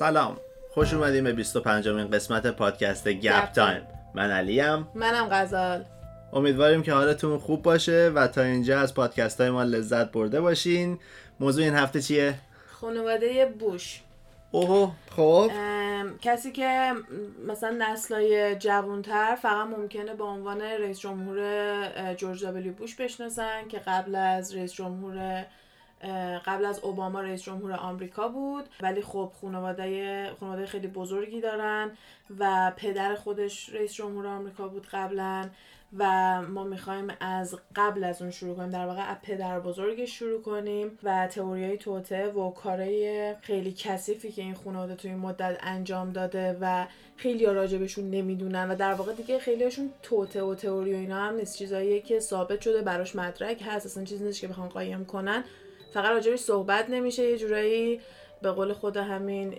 سلام، خوش اومدیم به 25مین قسمت پادکست گپ تایم. من علیم. منم غزال. امیدواریم که حالتون خوب باشه و تا اینجا از پادکست های ما لذت برده باشین. موضوع این هفته چیه؟ خانواده بوش. اوه خب کسی که مثلا نسلای جوانتر فقط ممکنه با عنوان رئیس جمهور جورج دبلیو بوش بشناسن که قبل از اوباما رئیس جمهور آمریکا بود، ولی خب خانواده خیلی بزرگی دارن و پدر خودش رئیس جمهور آمریکا بود قبلا و ما میخوایم از قبل از اون شروع کنیم، در واقع از پدر بزرگش شروع کنیم و تئوریای توطئه و کارهای خیلی کثیفی که این خانواده توی این مدت انجام داده و خیلی راجبشون نمیدونن و در واقع دیگه خیلیشون توطئه و تئوری و اینا هم نیست، چیزاییه که ثابت شده براش مدرک هست، اصلا چیزی نیست که بخوام قایم کنن، فقط راجبش صحبت نمیشه، یه جورایی به قول خود همین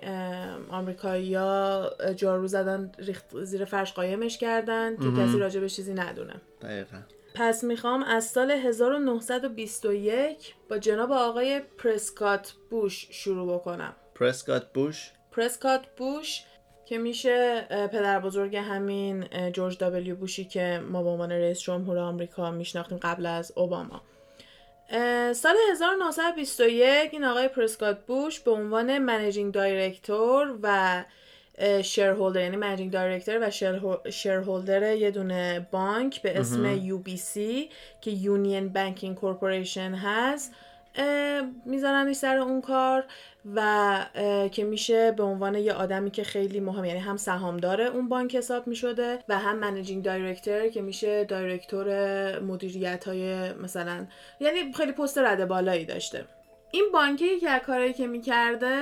آمریکایی‌ها جارو زدن زیر فرش قایمش کردن که کسی راجبش چیزی ندونه. دقیقاً. پس میخوام از سال 1921 با جناب آقای پرسکات بوش شروع بکنم. پرسکات بوش که میشه پدر بزرگ همین جورج دبلیو بوشی که ما به عنوان رئیس جمهور آمریکا میشناختیم قبل از اوباما. سال 1921 این آقای پرسکات بوش به عنوان منیجینگ دایرکتور و شیرهولدر، یعنی منیجینگ دایرکتور و شیرهولدر یه دونه بانک به اسم یو بی سی که یونین بانکینگ کورپوریشن هست، میذارن سر اون کار و که میشه به عنوان یه آدمی که خیلی مهم، یعنی هم سهامدار اون بانک حساب میشده و هم منیجینگ دایرکتور که میشه دایرکتور مدیریت های مثلا، یعنی خیلی پست رده بالایی داشته. این بانکی که کاری که میکرده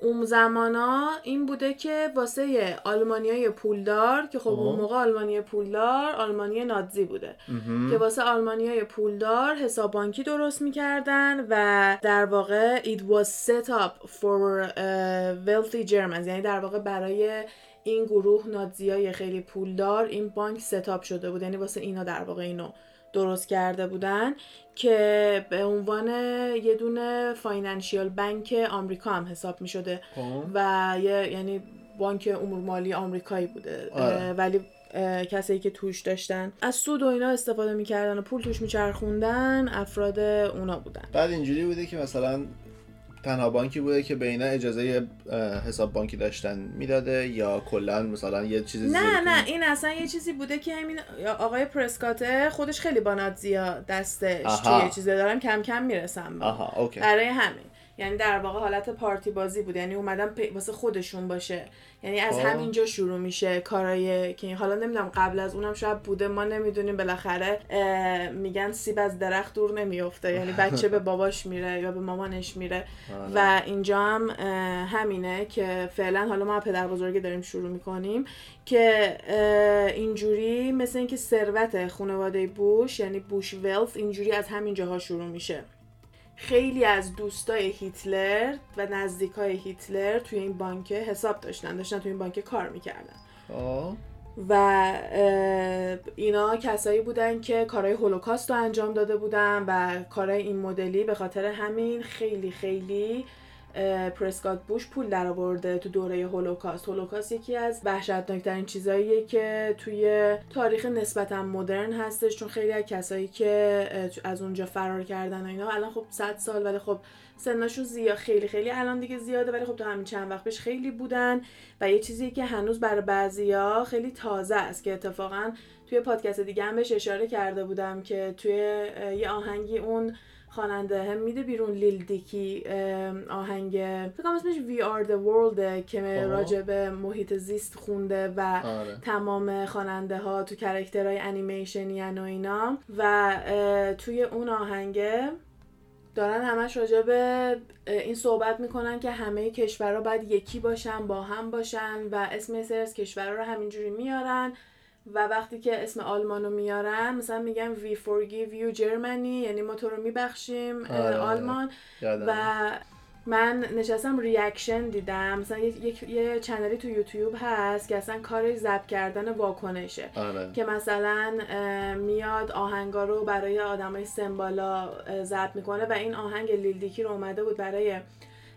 اون زمانا این بوده که واسه آلمانیای پولدار که خب اون موقع آلمانی پولدار آلمانی نازی بوده که واسه آلمانیای پولدار حساب بانکی درست می‌کردن و در واقع it was set up for wealthy Germans، یعنی در واقع برای این گروه نازیای خیلی پولدار این بانک ستاپ شده بود، یعنی واسه اینا در واقع اینو درست کرده بودن که به عنوان یه دونه فاینانشیال بانک آمریکا هم حساب می شده و یعنی بانک امور مالی آمریکایی بوده ولی کسایی که توش داشتن از سود و اینا استفاده می کردن و پول توش می چرخوندن افراد اونا بودن. بعد اینجوری بوده که مثلا تنها بانکی بوده که به اینا اجازه حساب بانکی داشتن میداده یا کلا مثلا یه چیزی؟ نه این اصلا یه چیزی بوده که همین آقای پرسکات خودش خیلی با نازیا دستش توی چیزی دارم کم کم میرسم برای همین، یعنی در واقع حالت پارتی بازی بود، یعنی اومدن واسه خودشون باشه، یعنی از همینجا شروع میشه کارایی که حالا نمیدونم قبل از اونم شاید بوده ما نمیدونیم، بالاخره میگن سیب از درخت دور نمیفته، یعنی بچه به باباش میره یا به مامانش میره و اینجا هم همینه که فعلا حالا ما پدر بزرگی داریم شروع میکنیم که اینجوری مثل اینکه ثروت خانواده بوش یعنی بوش ویلث اینجوری از همینجاها شروع میشه. خیلی از دوستای هیتلر و نزدیکای هیتلر توی این بانک حساب داشتن توی این بانک کار میکردن و اینا کسایی بودن که کارهای هولوکاست رو انجام داده بودن و کارهای این مدلی، به خاطر همین خیلی پرسکات بوش پول درآورده تو دوره هولوکاست. هولوکاست یکی از وحشتناک‌ترین چیزاییه که توی تاریخ نسبتاً مدرن هستش، چون خیلی از کسایی که از اونجا فرار کردن و اینا الان خب 100 سال، ولی خب سنشون خیلی الان دیگه زیاده، ولی خب تو همین چند وقت پیش خیلی بودن و یه چیزی که هنوز برای بعضیا خیلی تازه است که اتفاقاً توی پادکست دیگه هم بهش اشاره کرده بودم که توی یه آهنگی اون خواننده هم میده بیرون، لیل دیکی، آهنگ فکر کنم اسمش We Are The World که راجع به محیط زیست خونده و تمام خواننده ها تو کرکترهای انیمیشنی و اینا و توی اون آهنگه دارن همش راجع به این صحبت میکنن که همه کشورها باید یکی باشن، با هم باشن و اسم سری از کشورها رو همینجوری میارن و وقتی که اسم آلمانو میارن مثلا میگن We Forgive You Germany، یعنی ما تو رو میبخشیم آلمان. و من نشستم ریاکشن دیدم، مثلا یه چنلی تو یوتیوب هست که اصلا کارش ضبط کردن واکنشه که مثلا میاد آهنگا رو برای آدمای سمبالا ضبط میکنه و این آهنگ لیل دیکی رو اومده بود برای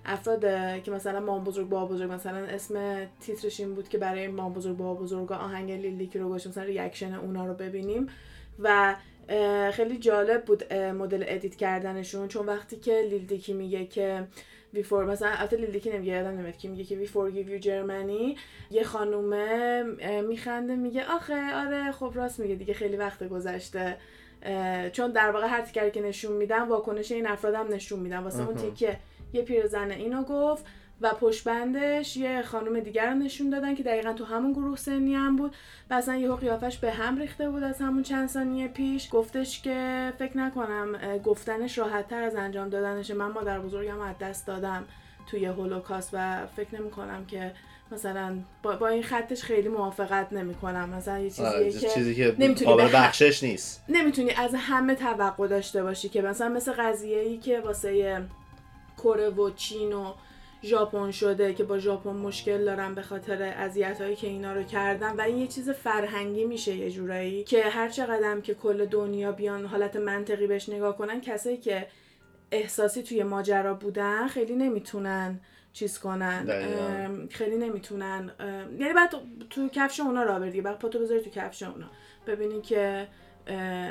افراد که مثلا مام بزرگ با بزرگ، مثلا اسم تیترش این بود که برای مام بزرگ با بزرگ آهنگ لیل دیکی رو گوشیم، مثلا ریاکشن اونا رو ببینیم. و خیلی جالب بود مدل ادیت کردنشون، چون وقتی که لیل دیکی میگه که مثلا البته لیل دیکی نمیگه، یادم نمیاد که میگه که We Forgive You Germany، یه خانومه میخنده میگه آخه آره خب راست میگه دیگه، خیلی وقت گذشته. چون در واقع هر تیکر که نشون میدن واکنش این افراد هم نشون میدن. واسه اون تیکه یه پیرزن اینو گفت و پشت بندش یه خانم دیگر رو نشون دادن که دقیقاً تو همون گروه سنی هم بود و اصلا یهو قیافش به هم ریخته بود از همون چند ثانیه پیش. گفتش که فکر نکنم گفتنش راحت‌تر از انجام دادنشه، من مادر بزرگم از دست دادم توی هولوکاست و فکر نمی‌کنم که مثلا با این خطش خیلی موافقت نمی‌کنم، مثلا یه چیزی که قابل بخشش نیست. نمیتونی از همه توقع داشته باشی که مثلا مثل قضیه‌ای که واسه کره و چین و ژاپن شده که با ژاپن مشکل دارن به خاطر اذیت‌هایی که اینا رو کردن، و این یه چیز فرهنگی میشه یه جورایی که هر چقدرم که کل دنیا بیان حالت منطقی بهش نگاه کنن، کسایی که احساسی توی ماجرا بودن خیلی نمیتونن چیز کنن، خیلی نمیتونن، یعنی بعد تو کفش اونا را بردی، بعد پاتو بذاری تو کفش اونا، ببینی که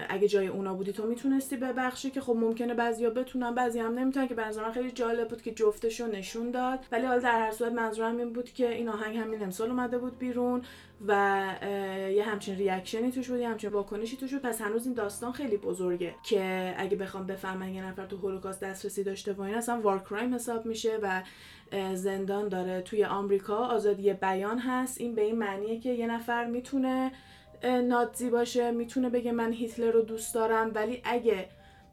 اگه جای اونا بودی تو میتونستی ببخشی، که خب ممکنه بعضیا بتونن بعضی هم نمیتونن، که به نظر من خیلی جالب بود که جفتشو نشون داد. ولی حالا در هر صورت منظورم این بود که این آهنگ همین امسال اومده بود بیرون و یه همچین ریاکشنی توش بود، یه همچین واکنشی توش بود. پس هنوز این داستان خیلی بزرگه که اگه بخوام بفهمن یه نفر تو هولوکاست دسترسی داشته و این اصلا وار کرایم حساب میشه و زندان داره. توی آمریکا آزادی بیان هست، این به این معنیه که یه نفر میتونه نازی باشه، میتونه بگه من هیتلر رو دوست دارم، ولی اگه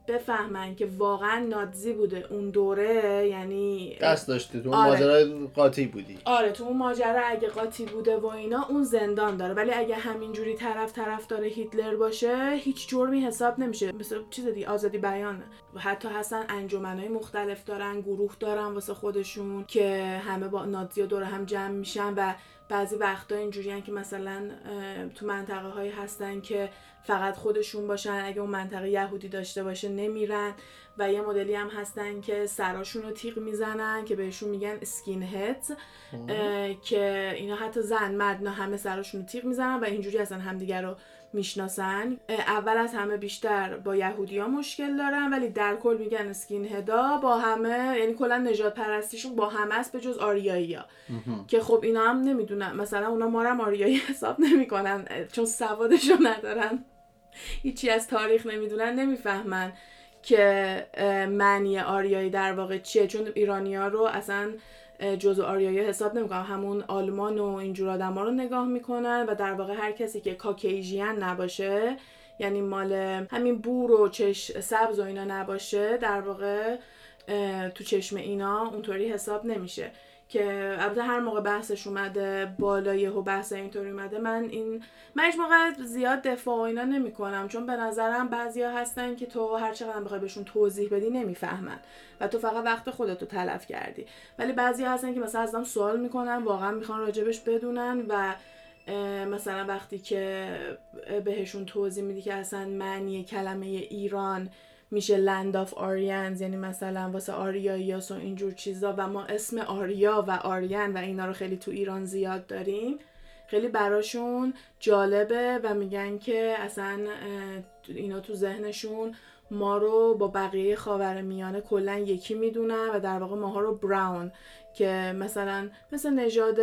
بفهمن که واقعا نازی بوده اون دوره، یعنی دست داشته تو ماجرا، قاطی بودی، آره تو اون ماجرا اگه قاطی بوده و اینا، اون زندان داره. ولی اگه همینجوری طرف داره هیتلر باشه هیچ جرمی حساب نمیشه، مثلا چیز دیگه، آزادی بیانه. حتی هستن انجمنای مختلف دارن، گروه دارن واسه خودشون که همه با نازی‌ها دور هم جمع میشن و بعضی وقتا اینجوریان که مثلا تو منطقه هایی هستن که فقط خودشون باشن، اگه اون منطقه یهودی داشته باشه نمیرن، و یه مدلی هم هستن که سراشون رو تیغ میزنن که بهشون میگن اسکین هدز، که اینا حتی زن مرد اینا همه سراشون رو تیغ میزنن و اینجوری اصلا همدیگر رو میشناسن. اول از همه بیشتر با یهودی‌ها مشکل دارن، ولی در کل میگن اسکین هدا با همه، یعنی کلا نژاد پرستیشون با همه است به جز آریایی‌ها که خب اینا هم نمیدونن، مثلا اونا ما هم آریایی حساب نمیکنن چون سوادشو ندارن، هیچی از تاریخ نمیدونن، نمیفهمن که معنی آریایی در واقع چیه، چون ایرانی‌ها رو اصلا جزء آریایی حساب نمیکنم، همون آلمان و اینجور آدما رو نگاه میکنن. و در واقع هر کسی که کاکیژین نباشه، یعنی مال همین بور و چش سبز و اینا نباشه، در واقع تو چشم اینا اونطوری حساب نمیشه. که البته هر موقع بحثش اومده بالایه و بحث اینطوری اومده، من هیچ موقع زیاد دفاع و اینا نمی کنم، چون به نظرم بعضیا هستن که تو هر چقدر بخوای بهشون توضیح بدی نمیفهمن و تو فقط وقت خودتو تلف کردی. ولی بعضیا هستن که مثلا ازم سوال میکنن، واقعا میخوان راجبش بدونن، و مثلا وقتی که بهشون توضیح میدی که اصلا معنی کلمه ایران میشه لند آف آریانز، یعنی مثلا واسه آریاییاس و اینجور چیزا، و ما اسم آریا و آریان و اینا رو خیلی تو ایران زیاد داریم، خیلی براشون جالبه و میگن که اصلا اینا تو ذهنشون ما رو با بقیه خاورمیانه کلا یکی میدونن و در واقع ماها رو براون، که مثلا مثل نژاد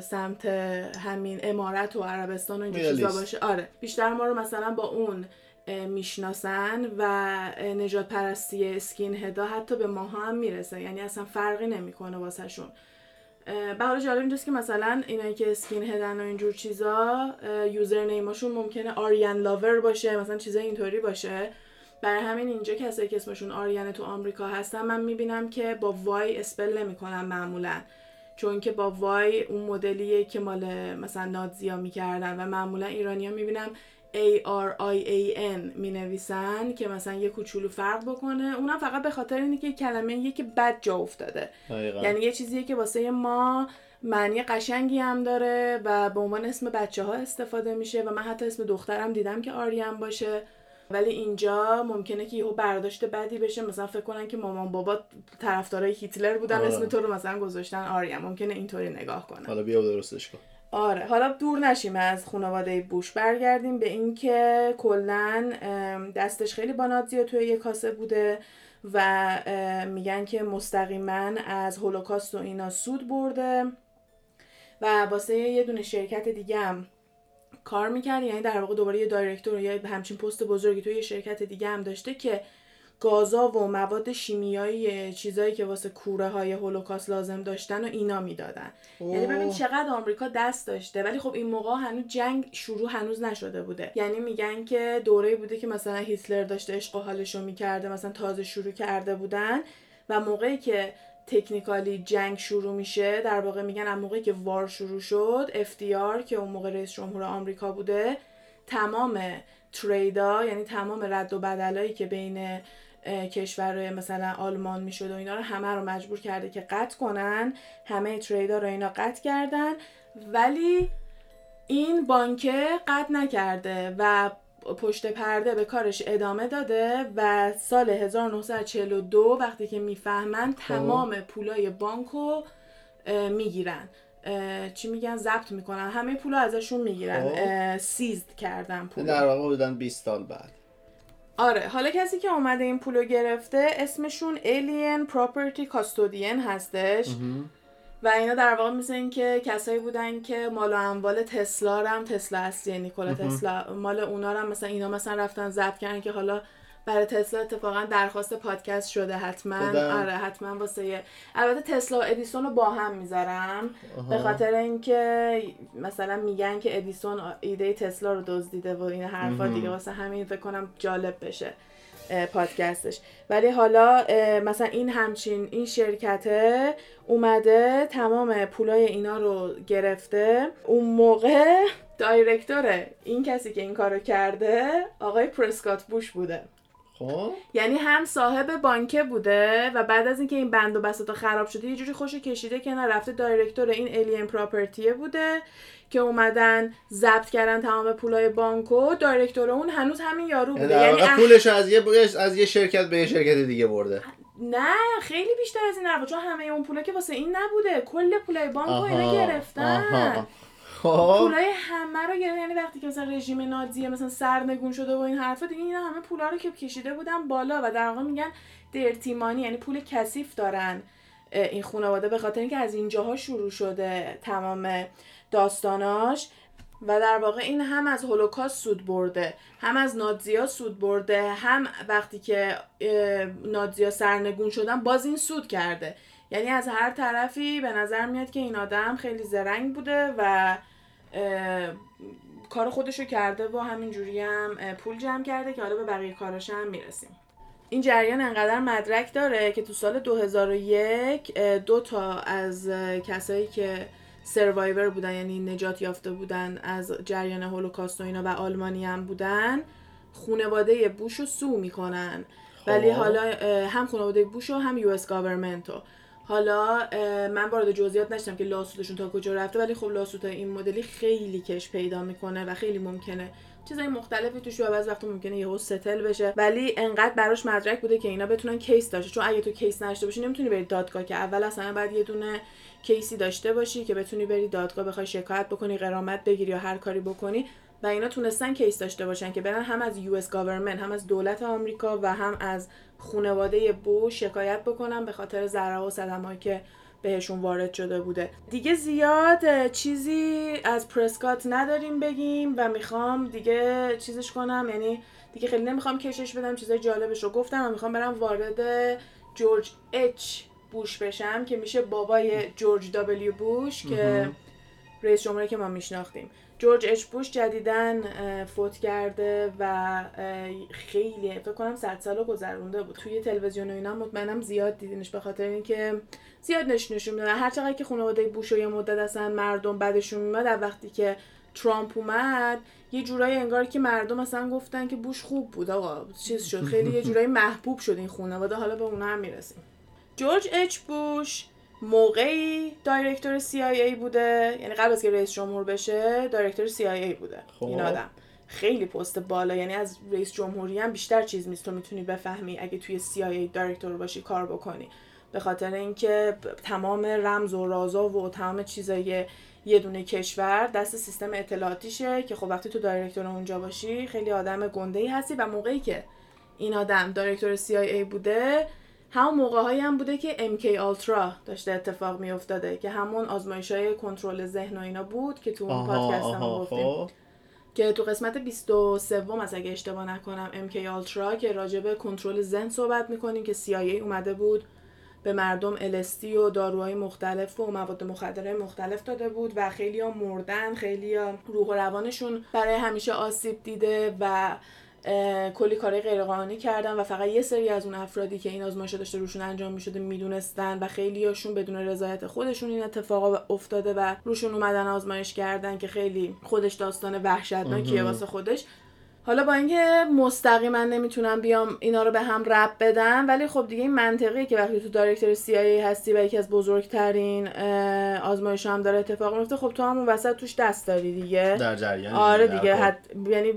سمت همین امارات و عربستان و اینجور چیزا باشه، آره بیشتر ما رو مثلا با اون میشناسن و نژاد پرستی اسکین هدا حتی به ماها هم میرسه، یعنی اصلا فرقی نمیکنه واسه شون. به حال جالب اینجاست که مثلا اینایی که اسکین هدن و اینجور چیزا یوزر نیماشون ممکنه آریان لاور باشه، مثلا چیزای اینطوری باشه، برای همین اینجا کسایی که اسمشون آریان تو آمریکا هستن من میبینم که با وای اسپل نمیکنن معمولا، چون که با وای اون مدلیه که مال مثلا نازیا میکردن و معمولا ایرانیا میبینم ARIAN می نویسن که مثلا یه کوچولو فرق بکنه، اونم فقط به خاطر اینه که کلمه یه که بد جا افتاده حقیقا. یعنی یه چیزیه که واسه ما معنی قشنگی هم داره و به عنوان اسم بچه ها استفاده میشه، و من حتی اسم دخترم دیدم که آریان باشه ولی اینجا ممکنه که یهو برداشت بدی بشه، مثلا فکر کنن که مامان بابا طرفدارای هیتلر بودن اسم تو رو مثلا گذاشتن آریا، ممکنه اینطوری نگاه کنن. حالا بیا درستش کن. آره حالا دور نشیم از خانواده بوش، برگردیم به این که کلاً دستش خیلی با نازی‌ها توی یک کاسه بوده و میگن که مستقیما از هولوکاست و اینا سود برده و واسه یه دونه شرکت دیگه هم کار میکرد، یعنی در واقع دوباره یه دایرکتور یا همچین پست بزرگی توی یه شرکت دیگه هم داشته که گازا و مواد شیمیایی، چیزایی که واسه کوره های هولوکاست لازم داشتن و اینا میدادن. یعنی ببین چقدر آمریکا دست داشته. ولی خب این موقع هنوز جنگ شروع هنوز نشده بوده، یعنی میگن که دوره بوده که مثلا هیتلر داشته عشق و حالشو میکرده، مثلا تازه شروع کرده بودن و موقعی که تکنیکالی جنگ شروع میشه، در واقع میگن از موقعی که وار شروع شد، FDR که اون موقع رئیس جمهور آمریکا بوده، تمام تریدا، یعنی تمام رد و بدلایی که بین کشور مثلا آلمان میشد و اینا رو همه رو مجبور کرده که قطع کنن، همه تریدا رو اینا قطع کردن، ولی این بانکه قطع نکرده و پشت پرده به کارش ادامه داده و سال 1942 وقتی که میفهمن تمام پولای بانکو میگیرن، چی میگن، ضبط میکنن، همه پولا ازشون میگیرن، سیزد کردن پول. در واقع بودن 20 سال بعد. آره حالا کسی که اومده این پولو گرفته اسمشون Alien Property Custodian هستش و اینا در واقع مثل این که کسایی بودن که مال و اموال تسلا هم، تسلا اصلی نیکولا تسلا، مال اونا هم مثلا اینا مثلا رفتن ضبط کردن که حالا برای تسلا اتفاقا درخواست پادکست شده حتما. آره حتما واسه، البته تسلا و ادیسون رو با هم میذارم به خاطر اینکه مثلا میگن که ادیسون ایده تسلا رو دزدیده و این حرفا دیگه، واسه همین فکر کنم جالب بشه پادکستش. ولی حالا مثلا این همچین این شرکته اومده تمام پولای اینا رو گرفته. اون موقع دایرکتور این کسی که این کارو کرده آقای پرسکات بوش بوده. خب یعنی هم صاحب بانکه بوده و بعد از اینکه این بند و بساطا خراب شده یه جوری خوشو کشیده که نه، رفته دایرکتور این الین پراپرتی بوده که اومدن ضبط کردن تمام پولای بانکو، دایرکتور اون هنوز همین یارو بوده. یعنی پولش از یه شرکت به یه شرکت دیگه برده. نه خیلی بیشتر از این حرفا، چون همه اون پولا که واسه این نبوده، کل پولای بانکو اینا گرفتن. پولای همه رو گرفتن، یعنی وقتی که مثلا رژیم نازی مثلا سرنگون شده و این حرفا دیگه، اینا همه پولا رو که کشیده بودن بالا و در واقع میگن درتی مانی، یعنی پول کثیف دارن این خانواده، به خاطر اینکه از اینجاها شروع شده تمام داستاناش و در واقع این هم از هولوکاست سود برده، هم از نازی‌ها سود برده، هم وقتی که نازی‌ها سرنگون شدن باز این سود کرده. یعنی از هر طرفی به نظر میاد که این آدم خیلی زرنگ بوده و کار خودشو کرده و همین جوری هم پول جمع کرده که حالا به بقیه کاراش هم میرسیم. این جریان انقدر مدرک داره که تو سال 2001 دو تا از کسایی که سروایور بودن، یعنی نجات یافته بودن از جریان هولوکاست و اینا و آلمانی هم بودن، خانواده بوشو سو میکنن. ولی حالا هم خانواده بوشو هم US گاورمنتو. حالا من وارد جزئیات نشدم که لاسودشون تا کجا رفته، ولی خب لاسوت این مدلی خیلی کش پیدا میکنه و خیلی ممکنه چیزای مختلفی توش و بعضی وقتا ممکنه یهو ستل بشه، ولی انقدر براش مدرک بوده که اینا بتونن کیس داشته، چون اگه تو کیس نداشته باشی نمیتونی بری دادگاه، که اول اصلا باید یه دونه کیسی داشته باشی که بتونی بری دادگاه بخوای شکایت بکنی، غرامت بگیری یا هر کاری بکنی. و اینا تونستن کیس داشته باشن که برن هم از US government، هم از دولت آمریکا و هم از خانواده بوش شکایت بکنن به خاطر ضرر و صدمه‌ای که بهشون وارد شده بوده. دیگه زیاد چیزی از پرسکات نداریم بگیم و میخوام دیگه چیزش کنم، یعنی دیگه خیلی نمیخوام کشش بدم، چیزای جالبش رو گفتم و میخوام برم وارد جورج اچ بوش بشم که میشه بابای جورج دبلیو بوش که رئیس جمهوری که ما میشناختیم. جورج اچ بوش جدیداً فوت کرده و خیلی فکر کنم 100 سالو گذرونده بود. توی تلویزیون و اینا مطمئنم زیاد دیدینش، به خاطر اینکه زیاد نشون میدادن. هر چقدر که خانواده بوش و یه مدت اصلا مردم بعدشون میاد، از وقتی که ترامپ اومد یه جورایی انگار که مردم اصلا گفتن که بوش خوب بود آقا، چیز شد، خیلی یه جورایی محبوب شد این خانواده. حالا به اونها هم میرسیم. جورج اچ بوش موقعی دایرکتور CIA بوده، یعنی قبل از که رئیس جمهور بشه دایرکتور CIA بوده. این آدم خیلی پست بالا، یعنی از رئیس جمهوری هم بیشتر چیز نیست تو میتونی بفهمی اگه توی CIA دایرکتور باشی کار بکنی، به خاطر اینکه تمام رمز و رازا و تمام چیزای یه دونه کشور دست سیستم اطلاعاتیشه که خب وقتی تو دایرکتور اونجا باشی خیلی آدم گنده‌ای هستی. و موقعی که این آدم دایرکتور CIA بوده، همون موقع‌هایی هم بوده که MK-Ultra داشته اتفاق می‌افتاده، که همون آزمایش‌های کنترل ذهن و اینا بود که تو اون پادکست هم گفتیم، که تو قسمت 23 از اگه اشتباه نکنم MK-Ultra که راجع به کنترل ذهن صحبت می‌کنیم که CIA اومده بود به مردم LSD و داروهای مختلف و مواد مخدره مختلف داده بود و خیلی‌ها مردن، خیلی‌ها روح و روانشون برای همیشه آسیب دیده و کلی کارهای غیرقانونی کردن و فقط یه سری از اون افرادی که این آزمایش داشته روشون انجام می‌شده میدونستن و خیلی‌هاشون بدون رضایت خودشون این اتفاقا افتاده و روشون اومدن آزمایش کردن، که خیلی خودش داستان وحشتناکیه واسه خودش. حالا با اینکه مستقیما نمیتونم بیام اینا رو به هم ربط بدم، ولی خب دیگه این منطقیه که وقتی تو دایرکتور CIA هستی و یکی از بزرگترین آزمایش‌ها هم داره اتفاق میفته، خب تو همون وسط توش دست داری دیگه، در جریان. آره دیگه، یعنی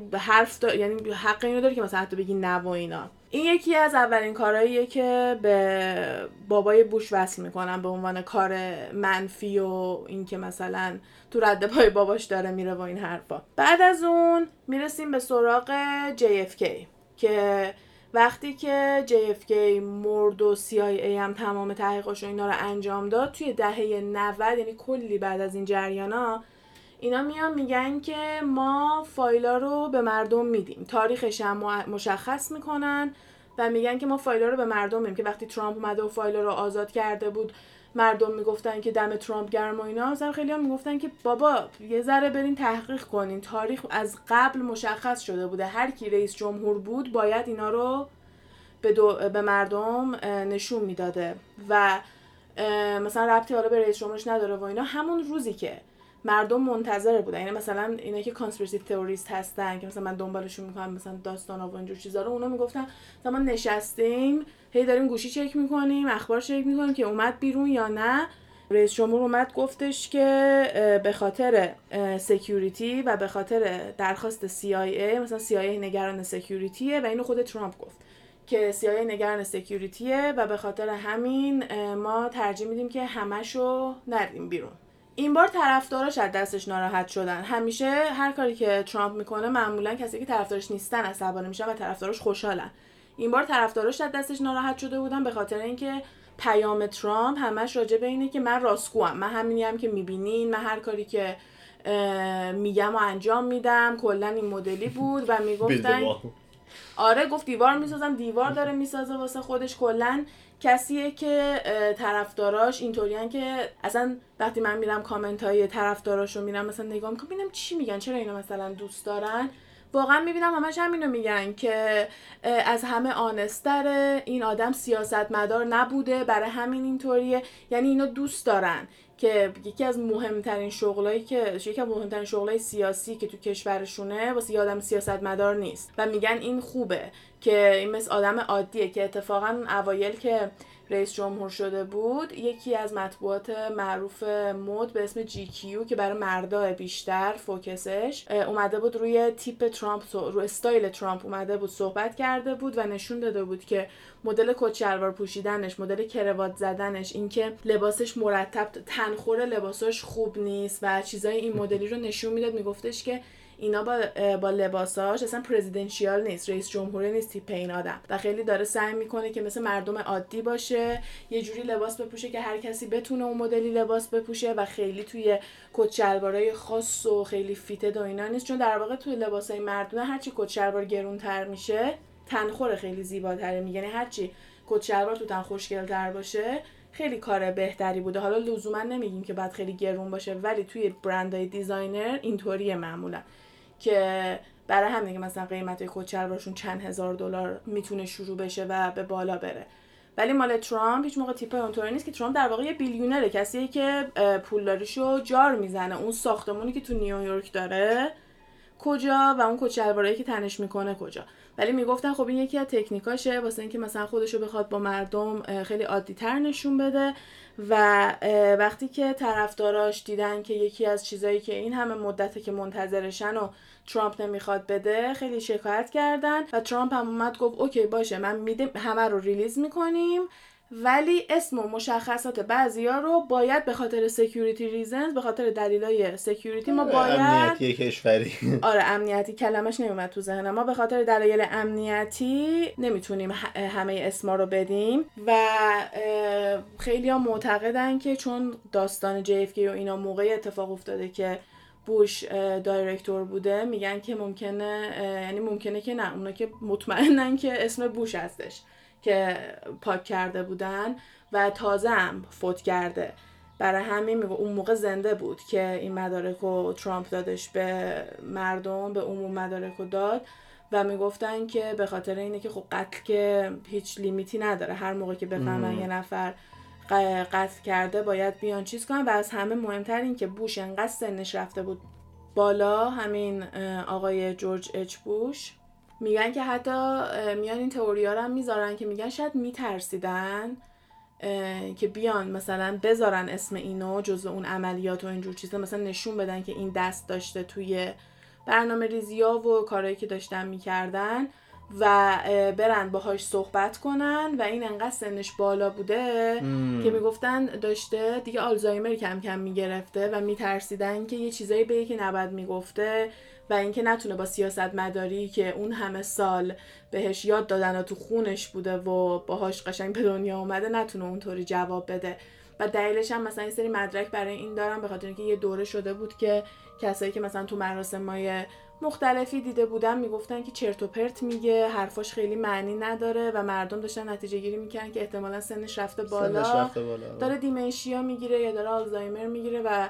یعنی حق اینو داری که مثلا حتی بگی نه و اینا. این یکی از اولین کارهاییه که به بابای بوش وصل میکنن به عنوان کار منفی و این که مثلا تو رد پای باباش داره میره و این حرفا. بعد از اون میرسیم به سراغ JFK، که وقتی که JFK مرد و CIA هم تمام تحقیقاش و اینا رو انجام داد توی دهه 90، یعنی کلی بعد از این جریانا، اینا میان میگن که ما فایلا رو به مردم میدیم، تاریخش هم مشخص میکنن و میگن که ما فایلا رو به مردم میدیم، که وقتی ترامپ اومده و فایلا رو آزاد کرده بود مردم میگفتن که دم ترامپ گرم و اینا، مثلا خیلی هم میگفتن که بابا یه ذره برین تحقیق کنین، تاریخ از قبل مشخص شده بوده، هر کی رئیس جمهور بود باید اینا رو به مردم نشون میداده و مثلا ربطی حالا به رئیس جمهورش نداره و اینا. همون روزی که مردم منتظر بودن، یعنی مثلا اینا که کانسپیرسی تئوریست هستن که مثلا من دنبالشون میکنم مثلا داستانا و اینجور چیزا رو، اونا میگفتن مثلا ما نشستیم هی داریم گوشی چک میکنیم، اخبار چک میکنیم که اومد بیرون یا نه. رئیس جمهور اومد گفتش که به خاطر سکیوریتی و به خاطر درخواست CIA، مثلا CIA نگران سکیوریتیه و اینو خود ترامپ گفت که CIA نگران سکیوریتیه و به خاطر همین ما ترجیح میدیم که همشو نریم بیرون. این بار طرفداراش از دستش ناراحت شدن. همیشه هر کاری که ترامپ میکنه معمولا کسی که طرفدارش نیستن عصبانی میشن و طرفداراش خوشحالن. این بار طرفداراش از دستش ناراحت شده بودن به خاطر اینکه پیام ترامپ همش راجع به اینه که من راستگوام، من همینیم که میبینین، من هر کاری که میگم و انجام میدم، کلا این مدلی بود و میگفتن آره گفت دیوار میسازم، دیوار داره میسازه واسه خودش. کلا کسیه که طرفداراش اینطوریان که اصلا وقتی من میرم کامنت های طرفداراشو میرم مثلا نگاه میکنم ببینم چی میگن، چرا اینو مثلا دوست دارن، واقعا میبینم همش همینو میگن که از همه آنستره، این آدم سیاستمدار نبوده برای همین اینطوریه، یعنی اینو دوست دارن. که یکی از مهمترین شغلایی که سیاسی که تو کشورشونه واسه یه آدم سیاستمدار نیست و میگن این خوبه، که این مثل آدم عادیه. که اتفاقا اوایل که رئیس جمهور شده بود یکی از مطبوعات معروف مد به اسم GQ که برای مردا بیشتر فوکسش اومده بود روی تیپ ترامپ، رو استایل ترامپ اومده بود صحبت کرده بود و نشون داده بود که مدل کت شلوار پوشیدنش، مدل کروات زدنش، اینکه لباسش مرتب تنخور لباساش خوب نیست و چیزای این مدلی رو نشون میداد. میگفتش که اینا با لباساش اصلا پرزیدنشیال نیست، رئیس جمهوری نیست تیپ این آدم و خیلی داره سعی میکنه که مثل مردم عادی باشه، یه جوری لباس بپوشه که هر کسی بتونه اون مدلی لباس بپوشه و خیلی توی کت شلوارای خاص و خیلی فیتد و اینا نیست، چون در واقع توی لباسای مردونه هرچی کت شلوار گرون‌تر میشه تنخور خیلی زیباتره میگن، هرچی کت شلوار تو تن خوشگل‌تر باشه خیلی کار بهتری بوده. حالا لزوما نمیگیم که باید خیلی گرون باشه، ولی توی برندهای دیزاینر اینطوریه معمولا، که برای همین که مثلا قیمتای کت شلوارشون چند هزار $1,000 میتونه شروع بشه و به بالا بره. ولی مال ترامپ هیچ موقع تیپای اونطوری نیست، که ترامپ در واقع یه بیلیونره، کسیه که پولداریشو جار میزنه. اون ساختمونی که تو نیویورک داره کجا و اون کت شلوارایی که تنش میکنه کجا. ولی میگفتن خب این یکی از تکنیکاشه واسه اینکه مثلا خودشو بخواد با مردم خیلی عادی‌تر نشون بده. و وقتی که طرفداراش دیدن که یکی از چیزایی که این همه مدته که منتظرشن و ترامپ نمیخواد بده، خیلی شکایت کردن و ترامپ هم اومد گفت اوکی باشه، من میدم همه رو ریلیز میکنیم، ولی اسم و مشخصات بعضیا رو باید به خاطر سکیوریتی ریزنز، به خاطر دلایل سکیوریتی ما باید امنیتی کشوری آره امنیتی کلمش نمیاد تو ذهنم، ما به خاطر دلایل امنیتی نمیتونیم همه اسما رو بدیم. و خیلی‌ها معتقدن که چون داستان JFK و اینا موقع اتفاق افتاده که بوش دایرکتور بوده، میگن که ممکنه، یعنی ممکنه که نه، اونا که مطمئنن که اسم بوش هستش که پاک کرده بودن و تازه هم فوت کرده، برای همین اون موقع زنده بود که این مدارک رو ترامپ دادش به مردم، به عموم مدارک رو داد. و میگفتن که به خاطر اینه که خب قتل که هیچ لیمیتی نداره، هر موقع که بفهمن یه نفر قتل کرده باید بیان چیز کنن. و از همه مهمتر این که بوش انقدر سنش رفته بود بالا، همین آقای جورج اچ بوش، میگن که حتی میان این تئوری‌ها رو هم میذارن که میگن شاید میترسیدن که بیان مثلا بذارن اسم اینو جزو اون عملیات و اینجور چیزا، مثلا نشون بدن که این دست داشته توی برنامه ریزی‌ها و کارهایی که داشتن میکردن و برن باهاش صحبت کنن. و این انقدر سنش بالا بوده که میگفتن داشته دیگه آلزایمر کم کم میگرفته و میترسیدن که یه چیزایی بگه که نباید میگفته و اینکه نتونه با سیاستمداری که اون همه سال بهش یاد دادن و تو خونش بوده و باهاش قشنگ به دنیا اومده، نتونه اونطوری جواب بده. و دلیلش هم مثلا یه سری مدرک برای این دارم، به خاطر اینکه یه دوره شده بود که کسایی که مثلا تو مراسمای مختلفی دیده بودن میگفتن که چرت و پرت میگه، حرفاش خیلی معنی نداره و مردم داشتن نتیجه گیری میکردن که احتمالا سنش رفته بالا. داره دیمنشیا میگیره یا داره آلزایمر میگیره و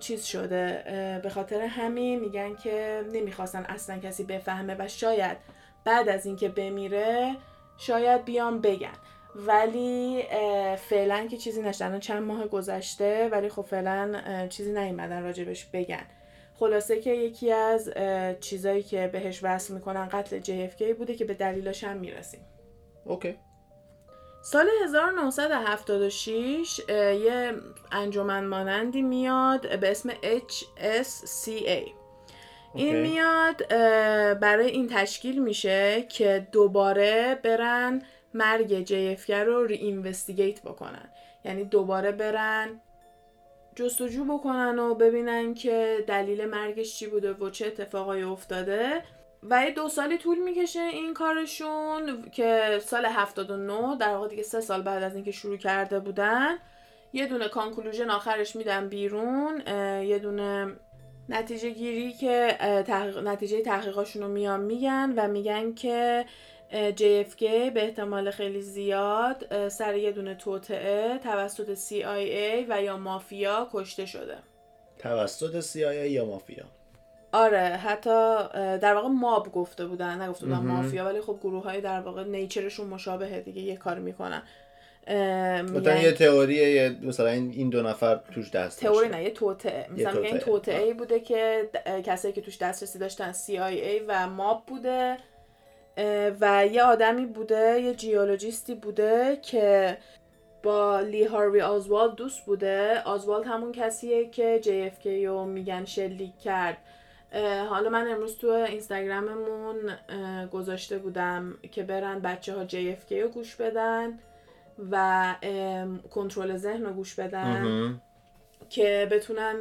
چیز شده. به خاطر همین میگن که نمیخواستن اصلا کسی بفهمه و شاید بعد از اینکه بمیره شاید بیان بگن، ولی فعلا که چیزی نشدن، چند ماه گذشته ولی خب فعلا چیزی نیومدن راجبش بگن. خلاصه که یکی از چیزایی که بهش وصل میکنن قتل JFK بوده که به دلیلاش هم میرسیم. اوکی. سال 1976 یه انجمن مانندی میاد به اسم HSCA. این میاد برای این تشکیل میشه که دوباره برن مرگ JFK رو ری اینوستیگیت بکنن، یعنی دوباره برن جستجو بکنن و ببینن که دلیل مرگش چی بوده و چه اتفاقایی افتاده. و یه 2 سالی طول میکشه این کارشون که سال 79 در واقع دیگه 3 سال بعد از اینکه شروع کرده بودن یه دونه کانکلوژن آخرش میدن بیرون، یه دونه نتیجه گیری که نتیجه تحقیقاشون رو میگن و میگن که JFK به احتمال خیلی زیاد سر یه دونه توطئه توسط CIA و یا مافیا کشته شده. توسط CIA یا مافیا؟ آره، حتی در واقع ماب گفته بودن، نگفته بودن مافیا، ولی خب گروه های در واقع نیچرشون مشابهه دیگه، یه کار میکنن. مثلا یه تئوریه، مثلا این 2 نفر توش دست داشتن، تئوری نه یه توطئه، مثلا این توطئه‌ای بوده که کسایی که توش دسترسی داشتن CIA و ماب بوده و یه آدمی بوده، یه جیولوژیستی بوده که با لی هاروی آزوالد دوست بوده. آزوالد همون کسیه که JFK رو میگن شلیک کرد. حالا من امروز تو اینستاگراممون گذاشته بودم که برن بچه ها JFK رو گوش بدن و کنترل ذهن رو گوش بدن که بتونن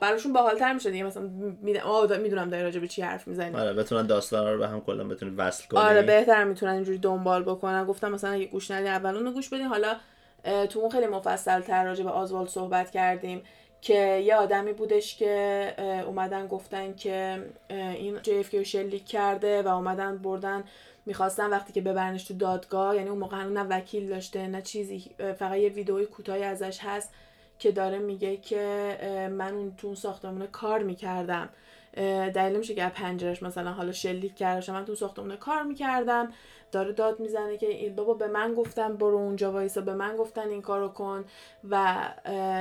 براشون باحال‌تر میشه دیگه، مثلا میدونم داری راجع به چی حرف میزنی. آره، بتونن داستانا رو به هم کلا بتونن وصل کنن. آره، بهتر میتونن اینجوری دنبال بکنن. گفتم مثلا اگه گوش ندی اول اون رو گوش بدین. حالا تو اون خیلی مفصل‌تر راجع به آزوالد صحبت کردیم که یه آدمی بودش که اومدن گفتن که این JFK رو شلیک کرده و اومدن بردن میخواستن وقتی که ببرنش تو دادگاه، یعنی اون موقع هنوز نه وکیل داشته نه چیزی، فقط یه ویدئوی کوتاهی ازش هست که داره میگه که من اون تو ساختمون کار میکردم، دلیل میشه که از پنجرش مثلا حالا شلیک کرده. من تو ساختمونه کار میکردم، داره داد میزنه که این بابا به من گفتن برو اونجا وایسا، به من گفتن این کارو کن، و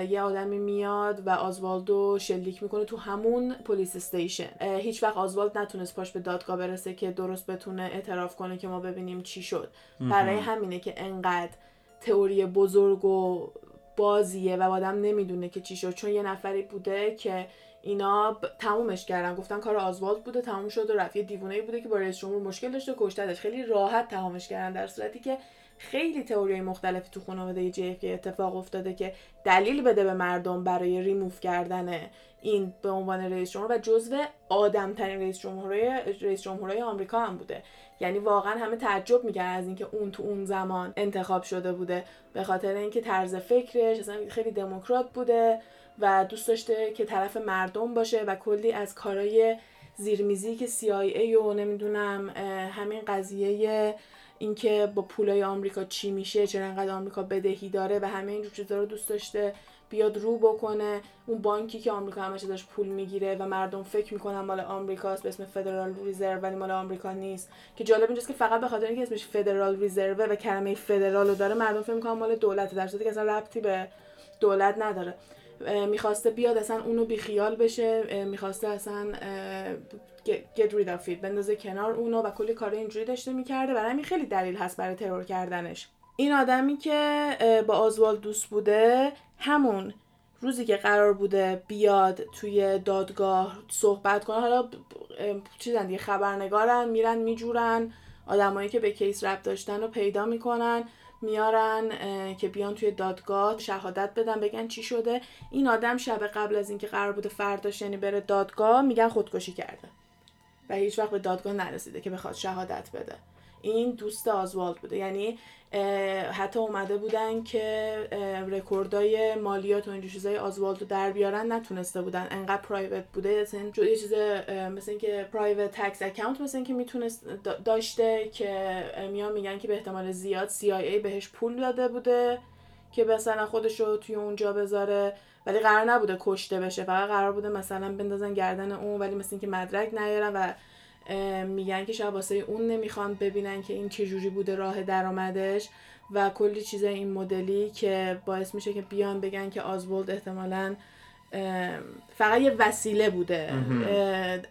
یه آدمی میاد و آزوالدو شلیک میکنه تو همون پلیس استیشن. هیچ وقت آزوالد نتونست پاش به دادگاه برسه که درست بتونه اعتراف کنه که ما ببینیم چی شد. برای همینه که انقدر تئوری بزرگ و بازیه و آدم نمیدونه که چی شد، چون یه نفری بوده که اینا تمومش کردن، گفتن کار آزوالد بوده، تموم شد و رفت. یه دیوونه‌ای بوده که با رئیس جمهور مشکل داشت و کشتتش، خیلی راحت تمامش کردن، در صورتی که خیلی تئوری مختلفی تو خانواده جی اف که اتفاق افتاده که دلیل بده به مردم برای ریموو کردن این به عنوان رئیس جمهور، و جزو آدم‌ترین رئیس جمهورای آمریکا هم بوده. یعنی واقعا همه تعجب می‌کردن از اینکه اون تو اون زمان انتخاب شده بوده، به خاطر اینکه طرز فکرش اصلا خیلی دموکرات بوده و دوست داشته که طرف مردم باشه و کلی از کارهای زیرمیزی که CIA و نمیدونم همین قضیه اینکه با پولای آمریکا چی میشه، چرا انقدر آمریکا بدهی داره و همه اینجور چیزا رو دوست داشته بیاد رو بکنه. اون بانکی که آمریکا همش ازش پول میگیره و مردم فکر میکنن مال آمریکاست به اسم فدرال ریزرو، ولی مال آمریکا نیست، که جالب اینجاست که فقط به خاطر اینکه اسمش فدرال ریزرو و کلمه فدرال رو داره مردم فکر میکنن مال دولته، در صورتی که اصلا ربطی به دولت نداره. میخواسته بیاد اصلا اونو بیخیال بشه، میخواسته اصلا get rid of it، بندازه کنار اونو، و کلی کار اینجوری داشته میکرده. برای همین خیلی دلیل هست برای ترور کردنش. این آدمی که با آزوالد دوست بوده، همون روزی که قرار بوده بیاد توی دادگاه صحبت کنه، حالا چیزن دیگه، خبرنگارن، میرن میجورن آدمایی که به کیس ربط داشتن رو پیدا میکنن، میارن که بیان توی دادگاه شهادت بدن، بگن چی شده. این آدم شب قبل از اینکه قرار بوده فرداش یعنی بره دادگاه میگن خودکشی کرده و هیچ وقت به دادگاه نرسیده که بخواد شهادت بده. این دوست آزوالد بوده. یعنی حتی اومده بودن که رکوردای مالیات و این چیزای آزوالد رو در بیارن، نتونسته بودن، انقدر پرایوت بوده، مثلا یه چیز مثلا اینکه پرایوت تکس اکانت مثلا اینکه میتونست داشته، که میان میگن که به احتمال زیاد CIA بهش پول داده بوده که مثلا خودش رو توی اونجا بذاره، ولی قرار نبوده کشته بشه، فقط قرار بوده مثلا بندازن گردن اون، ولی مثلا اینکه مدرک نیارن و میگن که شاید واسه اون نمیخوان ببینن که این چه جوری بوده راه درآمدش و کلی چیزای این مدلی که باعث میشه که بیان بگن که آزوالد احتمالاً فقط یه وسیله بوده،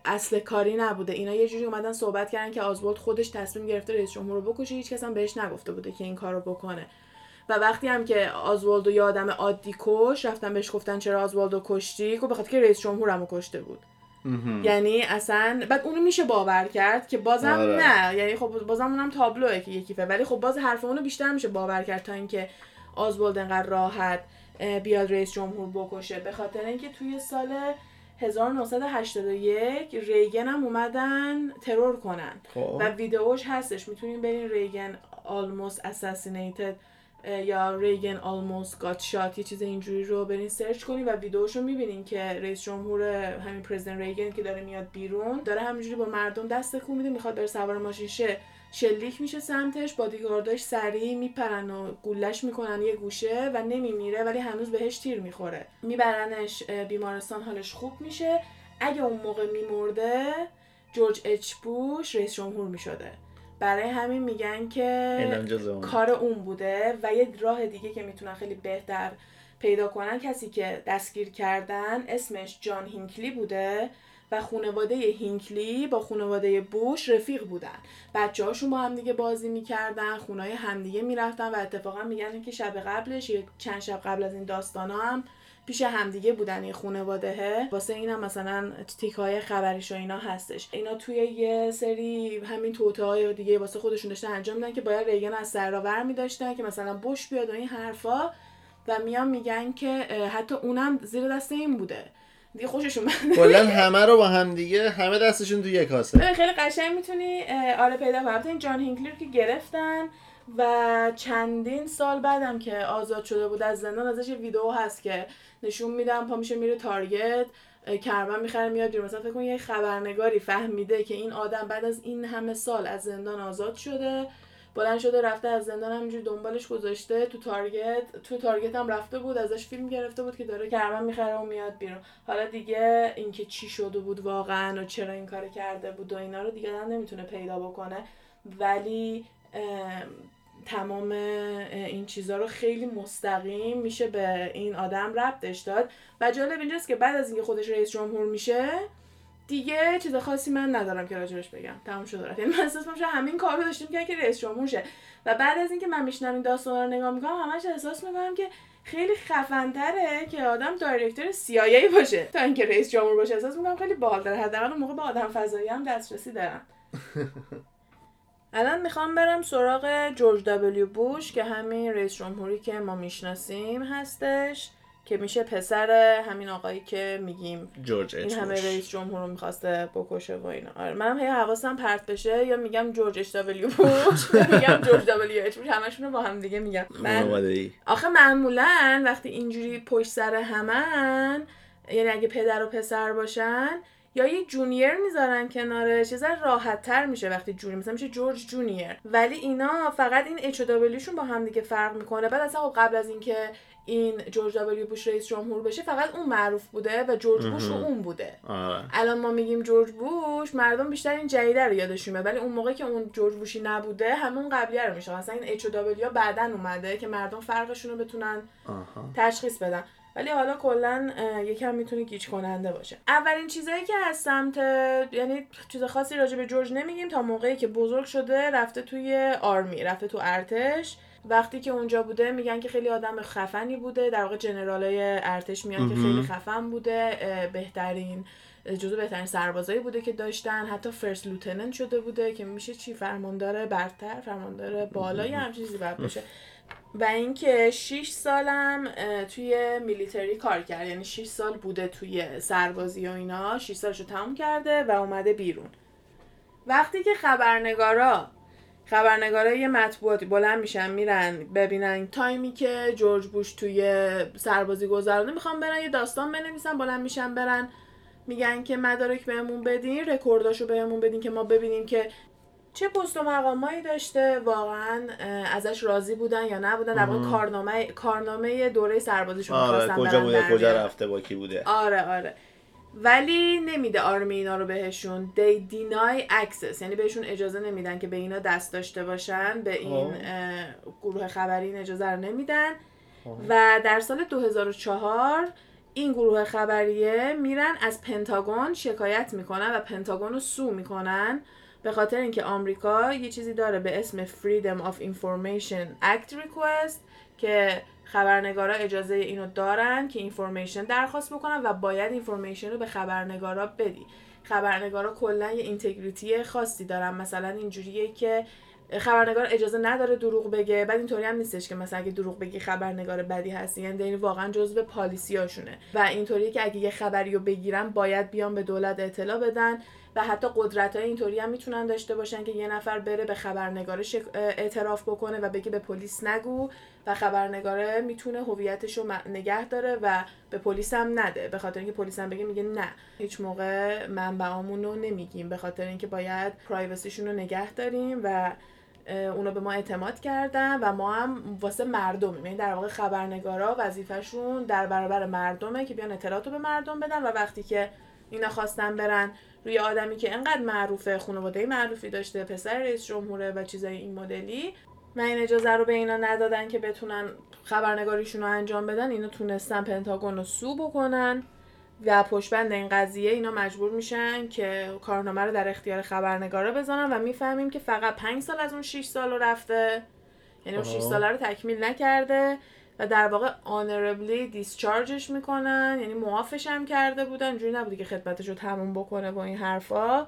اصل کاری نبوده. اینا یه جوری اومدن صحبت کردن که آزوالد خودش تصمیم گرفته رئیس جمهور رو بکشه، هیچ کس هم بهش نگفته بوده که این کارو بکنه. و وقتی هم که آزوالد یه آدم عادی کش، رفتن بهش گفتن چرا آزوالد رو کشتی؟ گفت بخاطر که رئیس جمهورم کشته بود. یعنی اصلا بعد اونو میشه باور کرد که بازم نه، یعنی خب بازم اونم تابلوئه که یکیفه، ولی خب باز حرف اونو بیشتر میشه باور کرد تا اینکه آزوالد انقدر راحت بیاد رئیس جمهور بکشه. به خاطر اینکه توی سال 1981 ریگن هم اومدن ترور کنن و ویدئوش هستش، میتونین برین ریگن almost assassinated یا ریگن almost got shot یه چیز اینجوری رو برین سرچ کنین و ویدیوشو میبینین که رئیس جمهور همین پرزیدنت ریگن که داره میاد بیرون، داره همینجوری با مردم دست تکون میده، میخواد بره سوار ماشین شه، شلیک میشه سمتش، بادیگارداش سریع میپرن و گولش میکنن یه گوشه و نمیمیره، ولی هنوز بهش تیر میخوره، میبرنش بیمارستان، حالش خوب میشه. اگه اون موقع میمرده جورج اچ بوش رئیس جمهور میشده. برای همین میگن که کار اون بوده. و یه راه دیگه که میتونن خیلی بهتر پیدا کنن، کسی که دستگیر کردن اسمش جان هینکلی بوده و خانواده هینکلی با خانواده بوش رفیق بودن، بچه هاشون با هم دیگه بازی میکردن، خونهای همدیگه میرفتن و اتفاقا میگن که شب قبلش یا چند شب قبل از این داستان هم پیش همدیگه بودن این خانواده‌ها. واسه اینم مثلا تیک‌های خبریش و اینا هستش. اینا توی یه سری همین توطئه‌های دیگه واسه خودشون داشتن انجام میدن که باید ریگن از سراور می‌داشتن که مثلا بوش بیاد و این حرفا، و میان میگن که حتی اونم زیر دست این بوده. دیگه خوشش اومد. کلا همه رو با هم دیگه، همه دستشون تو یک کاسه. خیلی قشنگ میتونی آره پیدا کنی. این جان هینکلی رو که گرفتن و چندین سال بعدم که آزاد شده بود از زندان، ازش ویدیو هست که نشون میدم پا میشه میره تارگت، کربن میخره میاد بیرون. مثلا فکر کن یه خبرنگاری فهمیده که این آدم بعد از این همه سال از زندان آزاد شده بلند شده رفته از زندان همینجوری دنبالش گذاشته تو تارگت هم رفته بود، ازش فیلم گرفته بود که داره کرمن میخره و میاد بیرون. حالا دیگه اینکه چی شده بود واقعا و چرا این کارو کرده بود و اینا رو دیگه نمیتونه پیدا بکنه، ولی تمام این چیزا رو خیلی مستقیم میشه به این آدم ربطش داد. و جالب اینجاست که بعد از اینکه خودش رئیس جمهور میشه دیگه چیز خاصی من ندارم که راجبش بگم، تموم شد رفت. یعنی من احساس می‌کنم همین کار رو داشتیم که رئیس جمهور شه. و بعد از اینکه من میشنم این داستانا رو نگاه میکنم همش احساس میکنم که خیلی خفن‌تره که آدم دایرکتور CIA باشه تا اینکه رئیس جمهور باشه. احساس میکنم خیلی باحال‌تره، حداقل موقع به آدم فضایی هم دسترسی دارن. الان میخوام برم سراغ جورج دبلیو بوش که همین رئیس جمهوری که ما میشناسیم هستش، که میشه پسر همین آقایی که میگیم جورج این همه رئیس جمهور رو میخواسته بکشه و اینا. آره منم هی حواسم پرت بشه یا میگم جورج اچ دبلیو بوش میگم جورج دبلیو اچ بوش، همشون رو با هم دیگه میگم. آخه معمولا وقتی اینجوری پشت سر همن، یعنی اگه پدر و پسر باشن یا یه جونیور میذارن کنارش چیزا راحت تر میشه. وقتی جونیور مثلا میشه جورج جونیور، ولی اینا فقط این اچ و دبلیوشون با هم دیگه فرق میکنه. بعد اصلا قبل از اینکه این جورج دبلیو بوش رئیس جمهور بشه فقط اون معروف بوده و جورج بوش اون بوده. الان ما میگیم جورج بوش، مردم بیشتر این جدیده رو یادشون میاد، ولی اون موقع که اون جورج بوشی نبوده همون قبلیه رو میشه. مثلا این اچ و دبلیو بعداً اومده که مردم فرقشون رو بتونن تشخیص بدن، ولی حالا کلا یکم میتونه گیج کننده باشه. اولین چیزایی که از سمت، یعنی چیز خاصی راجع به جورج نمیگیم تا موقعی که بزرگ شده، رفته توی آرمی، رفته تو ارتش. وقتی که اونجا بوده میگن که خیلی آدم خفنی بوده، در واقع جنرالای ارتش میگن که خیلی خفن بوده، جزو بهترین سربازایی بوده که داشتن، حتی فرست لوتننت شده بوده که میشه چی، فرماندار برتر، فرماندار بالای همین چیزی بعد بشه. و اینکه 6 سالم توی میلیتری کار کرد، یعنی 6 سال بوده توی سربازی و اینا، 6 سالشو تموم کرده و اومده بیرون. وقتی که خبرنگارای مطبوعاتی بلند میشن میرن ببینن تایمی که جورج بوش توی سربازی گذرونده، میخوان برن یه داستان بنویسن، بلند میشن برن میگن که مدارک بهمون بدین، رکورداشو بهمون بدین که ما ببینیم که چه پست و مقامایی داشته، واقعا ازش راضی بودن یا نبودن، در واقع کارنامه دوره سربازیشون خواستن. کجا بوده، کجا رفته، با کی بوده. آره ولی نمیده آرمی اینا رو بهشون. They deny access، یعنی بهشون اجازه نمیدن که به اینا دست داشته باشن، به این گروه خبری این اجازه رو نمیدن. و در سال 2004 این گروه خبریه میرن از پنتاگون شکایت میکنن و پنتاگون رو سو میکنن به خاطر اینکه آمریکا یه چیزی داره به اسم Freedom of Information Act Request که خبرنگارا اجازه اینو دارن که اینفورمیشن درخواست بکنن و باید اینفورمیشن رو به خبرنگارا بدی. خبرنگارا کلا یه اینتگریتی خاصی دارن، مثلا اینجوریه که خبرنگار اجازه نداره دروغ بگه، بعد اینطوری هم نیستش که مثلا اگه دروغ بگی خبرنگار بدی هستی، یعنی واقعا جزء پالیسیاشونه. و اینطوریه که اگه یه خبریو بگیرن باید بیان به دولت اطلاع بدن. و حتی قدرت‌های اینطوری هم میتونن داشته باشن که یه نفر بره به خبرنگار اعتراف بکنه و بگه به پلیس نگو، و خبرنگاره میتونه هویتش رو نگه داره و به پلیس هم نده، به خاطر اینکه پلیس هم بگه میگه نه هیچ موقع منبعامون رو نمیگیم، به خاطر اینکه باید پرایوسیشون رو نگه داریم و اونا به ما اعتماد کردن و ما هم واسه مردمیم. یعنی در واقع خبرنگارا وظیفه‌شون در برابر مردمه که بیان اطلاعاتو به مردم بدن. و وقتی که اینا خواستن برن روی آدمی که انقدر معروفه، خانواده معروفی داشته، پسر رئیس جمهوره و چیزای این مدلی، و این اجازه رو به اینا ندادن که بتونن خبرنگاریشون رو انجام بدن، اینا تونستن پنتاگون رو سو بکنن. و پشتبند این قضیه اینا مجبور میشن که کارنامه رو در اختیار خبرنگارا بذارن. و میفهمیم که فقط 5 سال از اون 6 سال رفته، یعنی اون 6 ساله رو تکمیل نکرده و در واقع honorably دیسچارجش میکنن، یعنی معافش هم کرده بودن، جوری نبوده که خدمتش رو تموم بکنه با این حرفا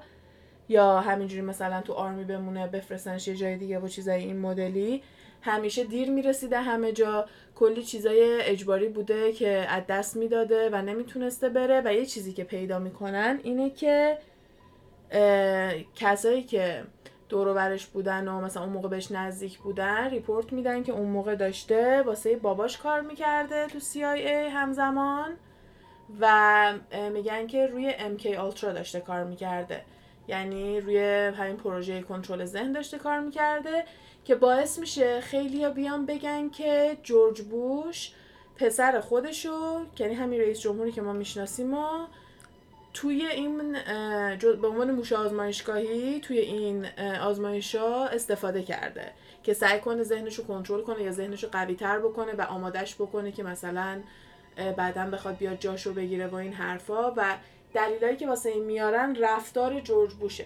یا همینجوری مثلا تو آرمی بمونه بفرستنش یه جای دیگه و چیزای این مدلی. همیشه دیر میرسیده همه جا، کلی چیزای اجباری بوده که از دست میداده و نمیتونسته بره. و یه چیزی که پیدا میکنن اینه که کسایی که دور و برش بودن و مثلا اون موقع بهش نزدیک بودن ریپورت میدن که اون موقع داشته واسه باباش کار میکرده تو CIA همزمان، و میگن که روی MK-Ultra داشته کار میکرده، یعنی روی همین پروژه کنترل ذهن داشته کار میکرده که باعث میشه خیلیا بیان بگن که جورج بوش پسر خودشو، یعنی همین رئیس جمهوری که ما میشناسیم، ما توی این به عنوان موش آزمایشگاهی توی این آزمایش‌ها استفاده کرده که سعی کنه ذهنشو کنترل کنه یا ذهنشو قوی‌تر بکنه و آمادهش بکنه که مثلا بعداً بخواد بیاد جاشو بگیره و این حرفا. و دلایلی که واسه این میارن رفتار جورج بوشه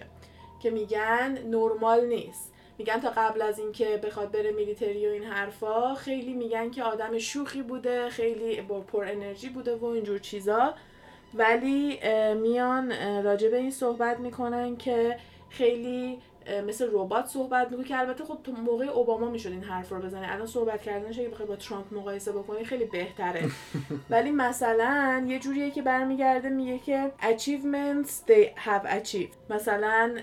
که میگن نرمال نیست، میگن تا قبل از این که بخواد بره میلیتری و این حرفا خیلی میگن که آدم شوخی بوده، خیلی پر انرژی بوده و اینجور چیزا، ولی میان راجع به این صحبت میکنن که خیلی مثل ربات صحبت میکنه. که البته خب تو موقع اوباما میشد این حرف رو بزنه، الان صحبت کردنش اگه بخوای با ترامپ مقایسه بکنی خیلی بهتره. ولی مثلا یه جوریه که برمیگرده میگه که achievements they have achieved. مثلا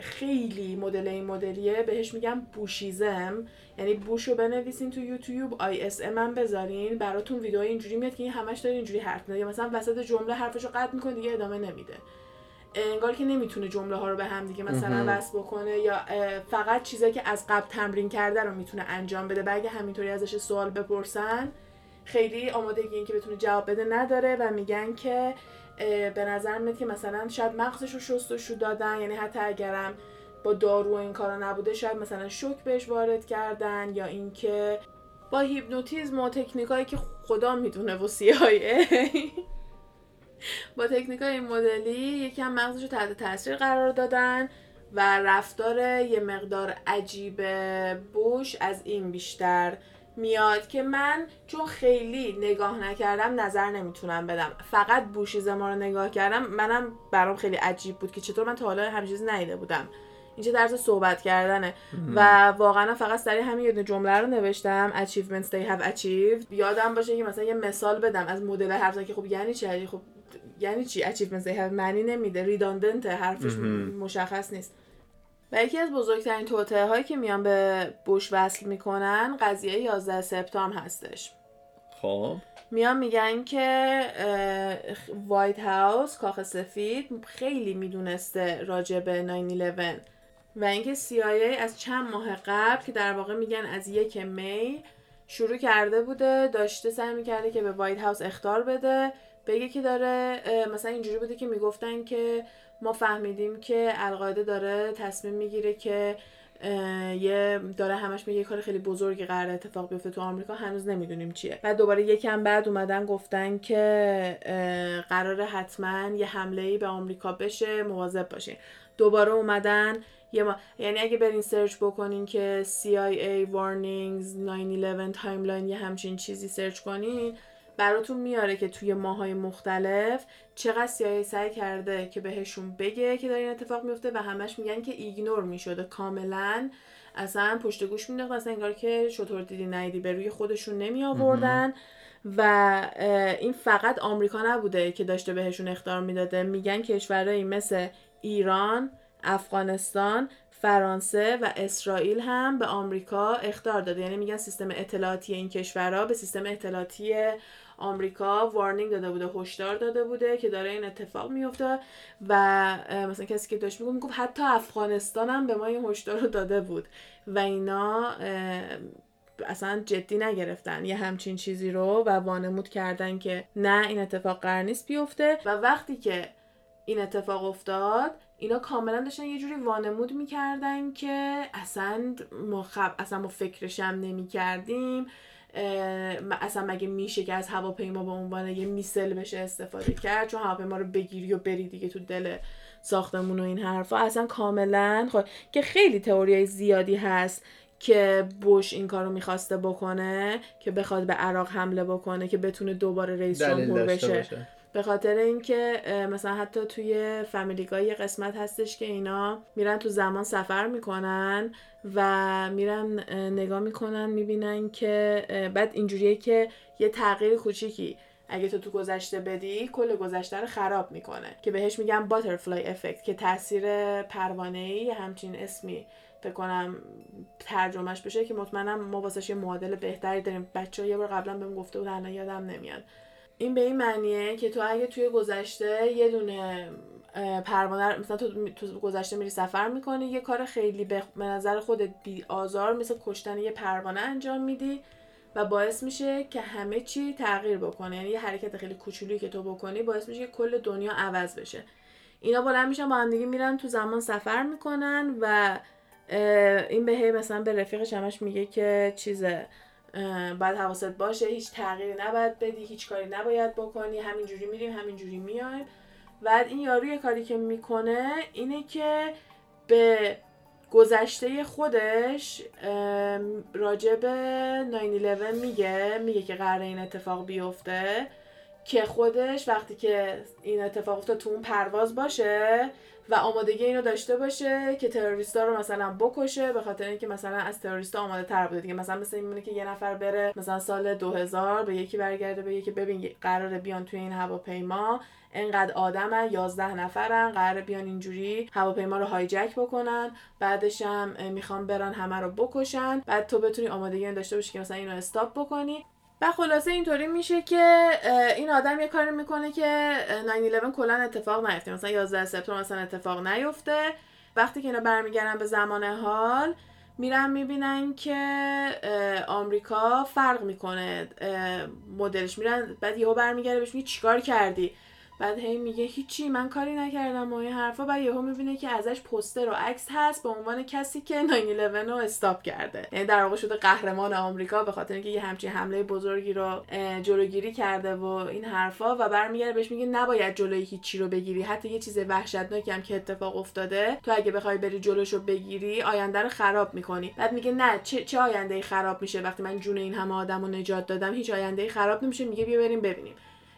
خیلی مدل این مدلیه، بهش میگم بوشیزم، یعنی بوشو بنویسین تو یوتیوب ISM هم بذارین براتون ویدیو اینجوری میاد که این همش داره اینجوری حرف میزنه، مثلا وسط جمله حرفشو قطع میکنه دیگه ادامه نمیده، انگار که نمیتونه جمله ها رو به هم دیگه مثلا وصل بکنه، یا فقط چیزایی که از قبل تمرین کرده رو میتونه انجام بده و اگه همینطوری ازش سوال بپرسن خیلی آمادگی این که بتونه جواب بده نداره. و میگن که به نظر میاد که مثلا شاید مغزش رو شستشو دادن، یعنی حتی اگرم با دارو این کارا نبوده شاید مثلا شوک بهش وارد کردن یا اینکه با هیپنوتیزم و تکنیکایی که خدا میدونه و CIA با تکنیکای این مدلی یکم مغزش رو تحت تاثیر قرار دادن. و رفتار یه مقدار عجیب بوش از این بیشتر میاد که من چون خیلی نگاه نکردم نظر نمیتونم بدم، فقط بوشیزه ما رو نگاه کردم. منم برام خیلی عجیب بود که چطور من تا حالا همچین چیزی ندیده بودم، اینجا درس صحبت کردنه. و واقعا فقط سری همین جمله رو نوشتم achievements they have achieved. یادم باشه که مثلا یه مثال بدم از مدل حرفا که خب یعنی چی، خب یعنی چی achievements they have، معنی نمیده، ریداندنت، حرفش مشخص نیست. و یکی از بزرگترین توطئه هایی که میان به بوش وصل میکنن قضیه 11 سپتامبر هستش. خب میان میگن که وایت هاوس، کاخ سفید، خیلی میدونسته راجع به 9/11 و اینکه CIA از چند ماه قبل که در واقع میگن از 1 می شروع کرده بوده، داشته سعی میکرده که به وایت هاوس اخطار بده، بگه که داره مثلا اینجوری بوده که میگفتن که ما فهمیدیم که القاعده داره تصمیم میگیره که یه داره همش میگه کار خیلی بزرگی قراره اتفاق بیفته تو آمریکا، هنوز نمیدونیم چیه. بعد دوباره یکم بعد اومدن گفتن که قراره حتما یه حمله‌ای به آمریکا بشه، مواظب باشین. دوباره اومدن یعنی اگه برین سرچ بکنین که CIA warnings 9/11 تایملاین یه همچین چیزی سرچ کنین براتون میاره که توی ماهای مختلف چقدر CIA سعی کرده که بهشون بگه که داره این اتفاق میفته و همش میگن که ایگنور میشده، کاملا اصلا پشت گوش مینداخت، اصلا انگار که شطور دیدی ندیدی به روی خودشون نمی آوردن. و این فقط آمریکا نبوده که داشته بهشون اخطار میداده، میگن کشورهایی مثل ایران، افغانستان، فرانسه و اسرائیل هم به آمریکا اخطار داده، یعنی میگن سیستم اطلاعاتی این کشورها به سیستم اطلاعاتی آمریکا وارنینگ داده بوده، هشدار داده بوده که داره این اتفاق میفته. و مثلا کسی که داشت میگفت حتی افغانستان هم به ما این هشدار رو داده بود و اینا اصلا جدی نگرفتن یه همچین چیزی رو و وانمود کردن که نه این اتفاق قرار نیست بیفته. و وقتی که این اتفاق افتاد اینا کاملا داشتن یه جوری وانمود میکردن که اصلا ما فکرش هم نمیکردیم، اصلا مگه میشه که از هواپیما به عنوان یه میسل بشه استفاده کرد، چون هواپیما رو بگیری و بری دیگه تو دل ساختمون و این حرفا. اصلا کاملا که خیلی تئوریای زیادی هست که بوش این کارو میخواسته بکنه که بخواد به عراق حمله بکنه که بتونه دوباره رئیس جمهور بشه، به خاطر اینکه مثلا حتی توی فامیلی گای یه قسمت هستش که اینا میرن تو زمان سفر میکنن و میرن نگاه میکنن میبینن که بعد اینجوریه که یه تغییر کوچیکی اگه تو گذشته بدی کل گذشته رو خراب میکنه که بهش میگن باترفلای افکت، که تاثیر پروانه‌ای همچین اسمی فکر کنم ترجمهش بشه که مطمئنم ما واسش یه معادل بهتری داریم. بچه‌ها یه بار قبلا بهم گفته بودن، الان یادم نمیاد. این به این معنیه که تو اگه توی گذشته یه دونه پروانه مثلا تو گذشته میری سفر میکنی، یه کار خیلی به نظر خودت بی آزار مثل کشتن یه پروانه انجام میدی و باعث میشه که همه چی تغییر بکنه. یعنی یه حرکت خیلی کوچولویی که تو بکنی باعث میشه که کل دنیا عوض بشه. اینا بلند میشن با هم دیگه میرن تو زمان سفر میکنن و این به مثلا به رفیقش همش میگه که چیزه باید حواست باشه، هیچ تغییری نباید بدی، هیچ کاری نباید بکنی، همینجوری میریم همینجوری میایم. بعد این یارو یه کاری که میکنه اینه که به گذشته خودش راجع به 9/11 میگه که قراره این اتفاق بیفته، که خودش وقتی که این اتفاق افتاد تو اون پرواز باشه و آمادگی اینو داشته باشه که تروریستا رو مثلا بکشه، به خاطر اینکه مثلا از تروریستا آماده تر بوده دیگه. مثلا مثل اینه که یه نفر بره مثلا سال 2000 به یکی برگرده بگه که ببین قراره بیان توی این هواپیما اینقدر آدمن، 11 نفرن، قراره بیان اینجوری هواپیما رو هایجک بکنن، بعدش هم میخوام برن همه رو بکشن، بعد تو بتونی آمادگی اینو داشته باشی که مثلا اینو استاپ بکنی. و خلاصه اینطوری میشه که این آدم یه کاری میکنه که 9/11 کلا اتفاق نیفته، مثلا 11 سپتامبر مثلا اتفاق نیفته. وقتی که اینا برمیگردن به زمان حال میرن میبینن که آمریکا فرق میکنه مدلش، میرن بعد یهو برمیگرده بهش میگه چیکار کردی، بعد هی میگه هیچی من کاری نکردم و این حرفا. بعد یهو میبینه که ازش پوستر و عکس هست به عنوان کسی که 9/11 رو استاپ کرده، یعنی در واقع شده قهرمان آمریکا به خاطر اینکه یه همچین حمله بزرگی رو جلوگیری کرده و این حرفا. و برمیگره بهش میگه نباید جلوی هیچی رو بگیری، حتی یه چیز وحشتناکی هم که اتفاق افتاده تو اگه بخوای بری جلوشو بگیری آینده رو خراب میکنی. بعد میگه نه، چه آینده‌ای خراب میشه وقتی من جون این همه آدمو نجات دادم، هیچ آینده‌ای خراب نمیشه. میگه بیا بریم ببینیم.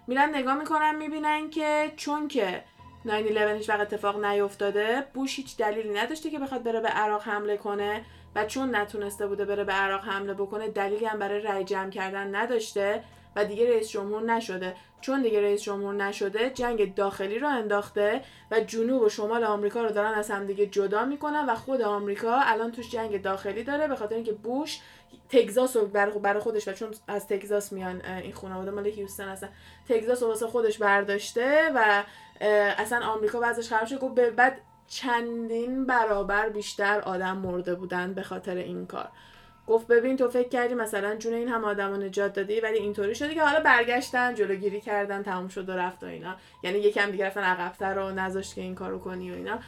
میرن نگاه میکنن میبینن که چون که 9/11 هیچ وقت اتفاق نیفتاده، بوش هیچ دلیلی نداشته که بخواد بره به عراق حمله کنه و چون نتونسته بوده بره به عراق حمله بکنه دلیلی هم برای رأی جمع کردن نداشته و دیگه رئیس جمهور نشده. چون دیگه رئیس جمهور نشده جنگ داخلی رو انداخته و جنوب و شمال آمریکا رو دارن از هم دیگه جدا میکنن و خود آمریکا الان توش جنگ داخلی داره به خاطر اینکه بوش تگزاس رو برای خودش و چون از تگزاس میان این خانواده مال هیوستن هستن، تگزاس رو واسه خودش برداشته و اصلا آمریکا وضعش خراب شد. گفت بعد چندین برابر بیشتر آدم مرده بودن به خاطر این کار. گفت ببین تو فکر کردی مثلا جون این هم آدمو نجات دادی ولی اینطوری شده که حالا برگشتن جلوگیری کردن تموم شد و رفت و اینا، یعنی یکم دیگه رفتن عقب‌تر و نذاشت که این کارو کنی و اینا.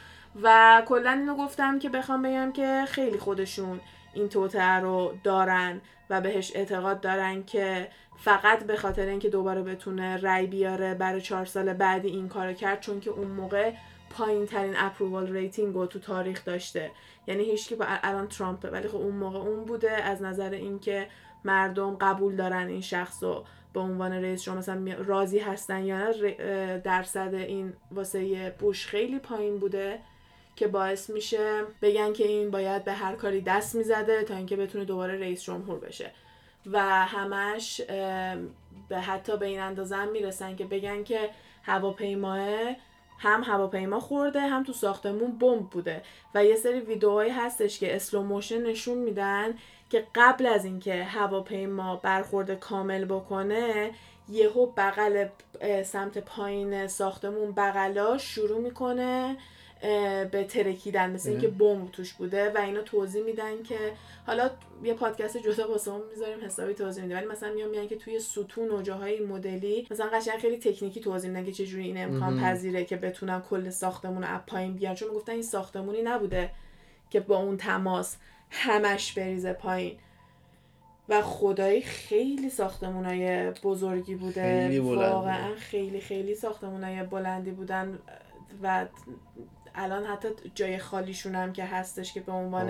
و کلا اینو گفتم که بخوام بگم که خیلی خودشون این توتر رو دارن و بهش اعتقاد دارن که فقط به خاطر اینکه دوباره بتونه رای بیاره برای 4 سال بعدی این کارو کرد، چون که اون موقع پایین ترین اپرووال ریتینگ رو تو تاریخ داشته. یعنی هیچکی با الان ترامپه ولی خب اون موقع اون بوده، از نظر اینکه مردم قبول دارن این شخص رو به عنوان رئیس جمهور مثلا راضی هستن یا نه، درصد این واسه بوش خیلی پایین بوده که باعث میشه بگن که این باید به هر کاری دست میزده تا اینکه بتونه دوباره رئیس جمهور بشه. و همش به حتی به این اندازه میرسن که بگن که هواپیماه هم هواپیما خورده هم تو ساختمون بمب بوده. و یه سری ویدئوهایی هستش که اسلو موشن نشون میدن که قبل از اینکه هواپیما برخورد کامل بکنه یهو بغل سمت پایین ساختمون بغلا شروع میکنه به ترکیدن مثل اینکه بمب توش بوده. و اینا توضیح میدن که حالا یه پادکست جدا واسمون میذاریم حسابی توضیح میدن، ولی مثلا میگن که توی ستون و جاهای مدلی مثلا قشنگ خیلی تکنیکی توضیح میدن که چجوری این امکان پذیره که بتونن کل ساختمون رو از پایین بیارن، چون میگفتن این ساختمونی نبوده که با اون تماس همش بریزه پایین. و خدایی خیلی ساختمونای بزرگی بوده، خیلی واقعا خیلی خیلی ساختمونای بلندی بودن و الان حتی جای خالیشون هم که هستش که به عنوان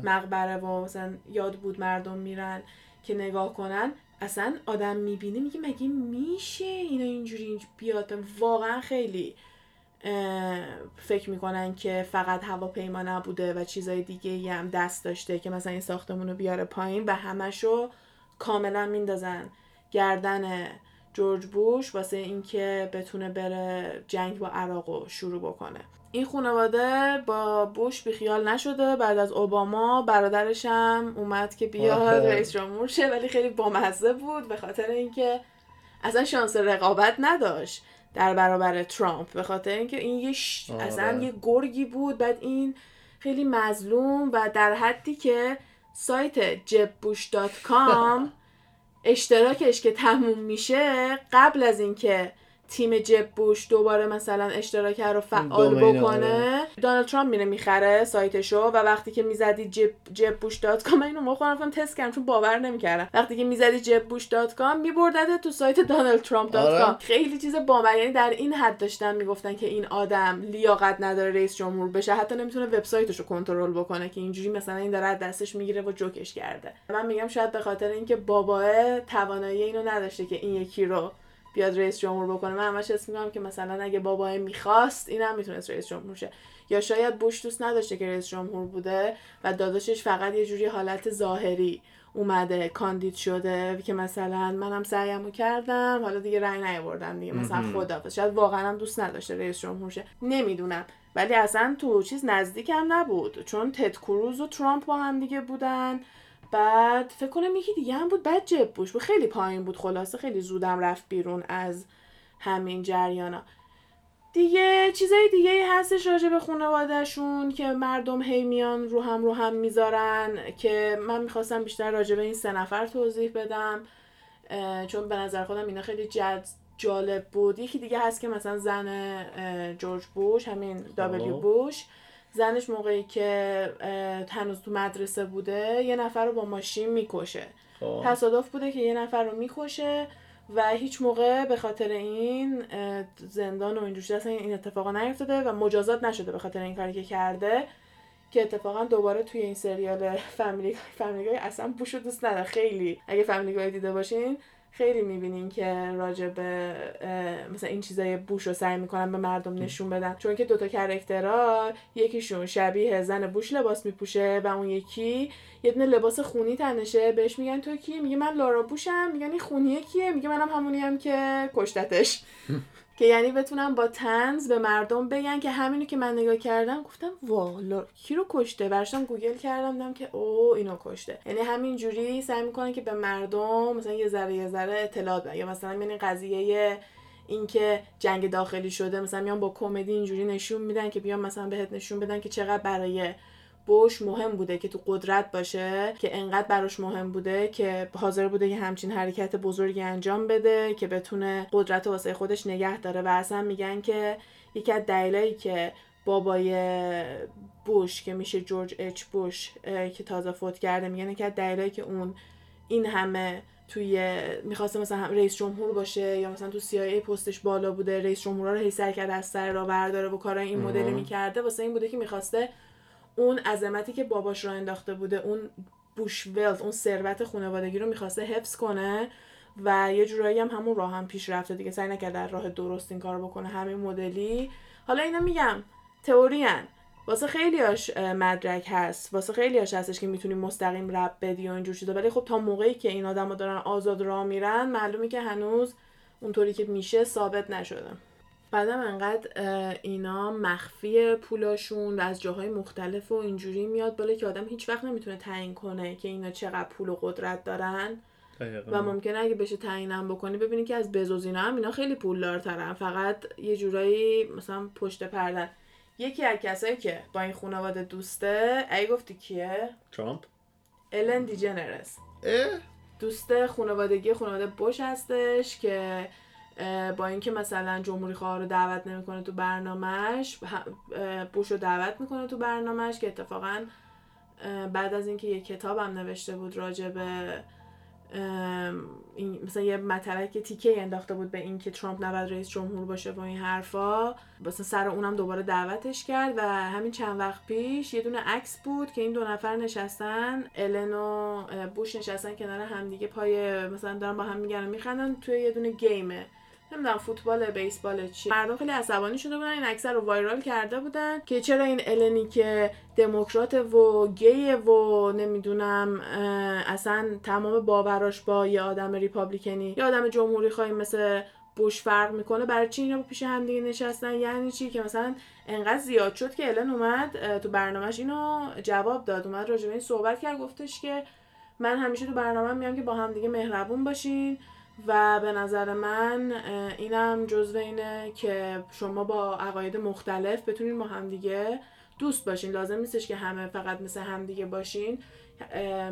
مقبره و مثلا یاد بود مردم میرن که نگاه کنن، اصلا آدم میبینه میگه مگه میشه اینا اینجوری بیاد. واقعا خیلی فکر میکنن که فقط هواپیما نبوده و چیزای دیگه هم دست داشته که مثلا این ساختمون رو بیاره پایین و همشو کاملا میندازن گردن جورج بوش واسه اینکه بتونه بره جنگ با عراق رو شروع بکنه. این خانواده با بوش بیخیال نشده، بعد از اوباما برادرش هم اومد که بیاد رئیس جمهور شه، ولی خیلی بامزه بود به خاطر اینکه اصلا شانس رقابت نداشت. در برابر ترامپ، به خاطر اینکه این یه اصلا یه گرگی بود. بعد این خیلی مظلوم و در حدی که سایت jebbush.com اشتراکش که تموم میشه، قبل از اینکه تیم جب بوش دوباره مثلا اشتراک رو فعال بکنه، دونالد ترامپ میره میخره سایتشو. و وقتی که میزدی jebbush.com، اینو ما خودم تست کردم چون باور نمیکردم، وقتی که میزدی jebbush.com میبردت تو سایت donaldtrump.com. خیلی چیز بامزه، یعنی در این حد داشتن میگفتن که این آدم لیاقت نداره رئیس جمهور بشه، حتی نمیتونه وبسایتشو کنترل بکنه که اینجوری مثلا این داره دستش میگیره و جوکش کرده. من میگم شاید به خاطر اینکه باباه توانایی اینو نداشته که این یکی رو بیاد رئیس جمهور بکنه. من همش اسم میگم که مثلا اگه بابای میخواست اینم میتونست رئیس جمهور شه. یا شاید بوش دوست نداشته که رئیس جمهور بوده و داداشش فقط یه جوری حالت ظاهری اومده کاندید شده که مثلا منم سعیمو کردم، حالا دیگه رأی نیاوردم دیگه مثلا خدافظ. شاید واقعا هم دوست نداشته رئیس جمهور شه، نمیدونم. ولی اصلا تو چیز نزدیکم نبود، چون تد کروز و ترامپ با هم دیگه بودن. بعد فکر کنم یکی دیگه هم بود. بعد جب بوش بود، خیلی پایین بود. خلاصه خیلی زودم رفت بیرون از همین جریانا دیگه. چیزای دیگه هستش راجع به خانواده‌شون که مردم هی میان رو هم میذارن، که من میخواستم بیشتر راجع به این سه نفر توضیح بدم چون به نظر خودم اینا خیلی جالب بود. یکی دیگه هست که مثلا زن جورج بوش، همین دابلیو بوش، زنش موقعی که هنوز تو مدرسه بوده یه نفر رو با ماشین میکشه. تصادف بوده که یه نفر رو میکشه و هیچ موقع به خاطر این زندان و این جور اصلا این اتفاقا نیفتاده و مجازات نشده به خاطر این کاری که کرده. که اتفاقا دوباره توی این سریال فامیلی اصلا بوشو دوست نداره خیلی. اگه فامیلی گای دیده باشین خیلی میبینین که راجع به مثلا این چیزای بوش رو سعی میکنن به مردم نشون بدن، چون که دوتا کرکترها یکیشون شبیه زن بوش لباس میپوشه و اون یکی یه دونه لباس خونی تنشه. بهش میگن تو کی؟ میگه من لارا بوشم. میگن این خونیه کیه؟ میگه منم همونیم که کشتتش. که یعنی بتونم با طنز به مردم بگن که همینو که من نگاه کردم گفتم والا کی رو کشته، برشم گوگل کردم دیدم که او اینو کشته. یعنی همین جوری سعی میکنن که به مردم مثلا یه ذره اطلاع بدن. یا مثلا این قضیه اینکه جنگ داخلی شده مثلا میان با کمدی اینجوری نشون میدن که بیان مثلا بهت نشون بدن که چقدر برای بوش مهم بوده که تو قدرت باشه، که انقدر براش مهم بوده که حاضر بوده یه همچین حرکت بزرگی انجام بده که بتونه قدرت رو واسه خودش نگه داره. و اصلا میگن که یکی از دلایلی که بابای بوش که میشه جورج اچ بوش که تازه فوت کرده، میگن یکی از دلایلی که اون این همه توی میخواسته مثلا رئیس جمهور باشه یا مثلا تو CIA پستش بالا بوده، رئیس جمهورا رو هی سر کرده از سر را برداره و کارای این مدلی میکرده، واسه این بوده که میخواسته اون عظمتی که باباش را انداخته بوده، اون بوش ولت، اون ثروت خانوادگی رو میخواسته حفظ کنه. و یه جورایی هم همون راه هم پیش رفته دیگه، سعی نکرده در راه درست این کارو بکنه. همین مدلی حالا اینا میگم تئوریان، واسه خیلیاش مدرک هست، واسه خیلیاش هستش که میتونی مستقیم رب بدی و اینجور چیزا. ولی خب تا موقعی که این آدما دارن آزاد راه میرن معلومه که هنوز اونطوری که میشه ثابت نشده. بعدم انقدر اینا مخفی پولاشون و از جاهای مختلف و اینجوری میاد بالا که آدم هیچ وقت نمیتونه تعیین کنه که اینا چقدر پول و قدرت دارن. و ممکنه اگه بشه تعیینم بکنی ببینی که از بزوز اینا هم اینا خیلی پولدارترن، فقط یه جورایی مثلا پشت پرده. یکی از کسایی که با این خانواده دوسته، ای گفتی کیه؟ ترامپ. الن دیجنرس دوسته خانوادگی خانواده بوش هستش که با اینکه مثلا جمهوری خواه رو دعوت نمیکنه تو برنامهش، بوش رو دعوت میکنه تو برنامهش، که اتفاقا بعد از اینکه یه کتاب هم نوشته بود راجع به مثلا یه مطلب تیکه انداخته بود به این که ترامپ نباید رئیس جمهور باشه و این حرفا، مثلا سر اونم دوباره دعوتش کرد. و همین چند وقت پیش یه دونه عکس بود که این دو نفر نشستن، الن و بوش نشستن کنار هم دیگه، پای مثلا دارن با هم میگن و میخندن توی یه دونه گیمه، نمیدونم فوتبال، بیسبال، چی. مردم خیلی عصبانی شده بودن، این عکس رو وایرال کرده بودن که چرا این النی که دموکرات و گیه و نمیدونم اصلا تمام باوراش با یه آدم ریپابلیکنی یا آدم جمهوری خواهی مثل بوش فرق میکنه، برای چی اینا پیش هم دیگه نشستن، یعنی چی؟ که مثلا انقدر زیاد شد که الن اومد تو برنامهش اینو جواب داد، اومد راجع به این صحبت کرد، گفتش که من همیشه تو برنامه میگم که با هم دیگه مهربون باشین و به نظر من اینم جزو اینه که شما با عقاید مختلف بتونین با همدیگه دوست باشین. لازم نیستش که همه فقط مثل همدیگه باشین.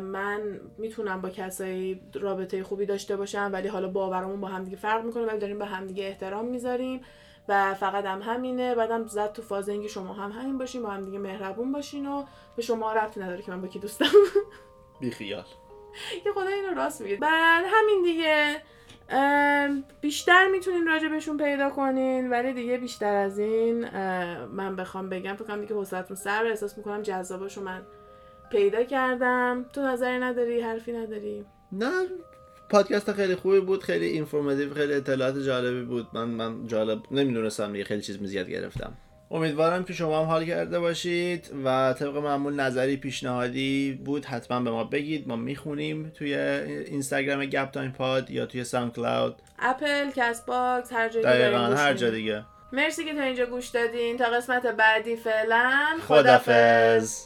من میتونم با کسایی رابطه خوبی داشته باشم ولی حالا باورمون با همدیگه فرق میکنه، ولی داریم به همدیگه احترام میذاریم و فقط هم همینه. بعدم زد تو فاز اینکه شما هم همین باشین، با همدیگه مهربون باشین و به شما ربطی نداره که من با کی دوستم. بیخیال که خدا اینو راست میگه. بعد همین دیگه، بیشتر میتونین راجع بهشون پیدا کنین ولی دیگه بیشتر از این من بخوام بگم فکر کنم دیگه حوصله‌تون سر بره. احساس میکنم جذاباشو من پیدا کردم. تو نظری نداری؟ حرفی نداری؟ نه، پادکست خیلی خوبی بود، خیلی اینفورماتیو، خیلی اطلاعات جالبی بود. من جالب نمیدونستم دیگه، خیلی چیز زیاد گرفتم. امیدوارم که شما هم حال کرده باشید و طبق معمول نظری پیشنهادی بود حتما به ما بگید، ما میخونیم توی اینستاگرام گپ تایم پاد یا توی ساوند کلاود، اپل، کست باکس، هر جا دیگه، هر جا دیگه. مرسی که تا اینجا گوش دادین. تا قسمت بعدی فعلا خدافظ.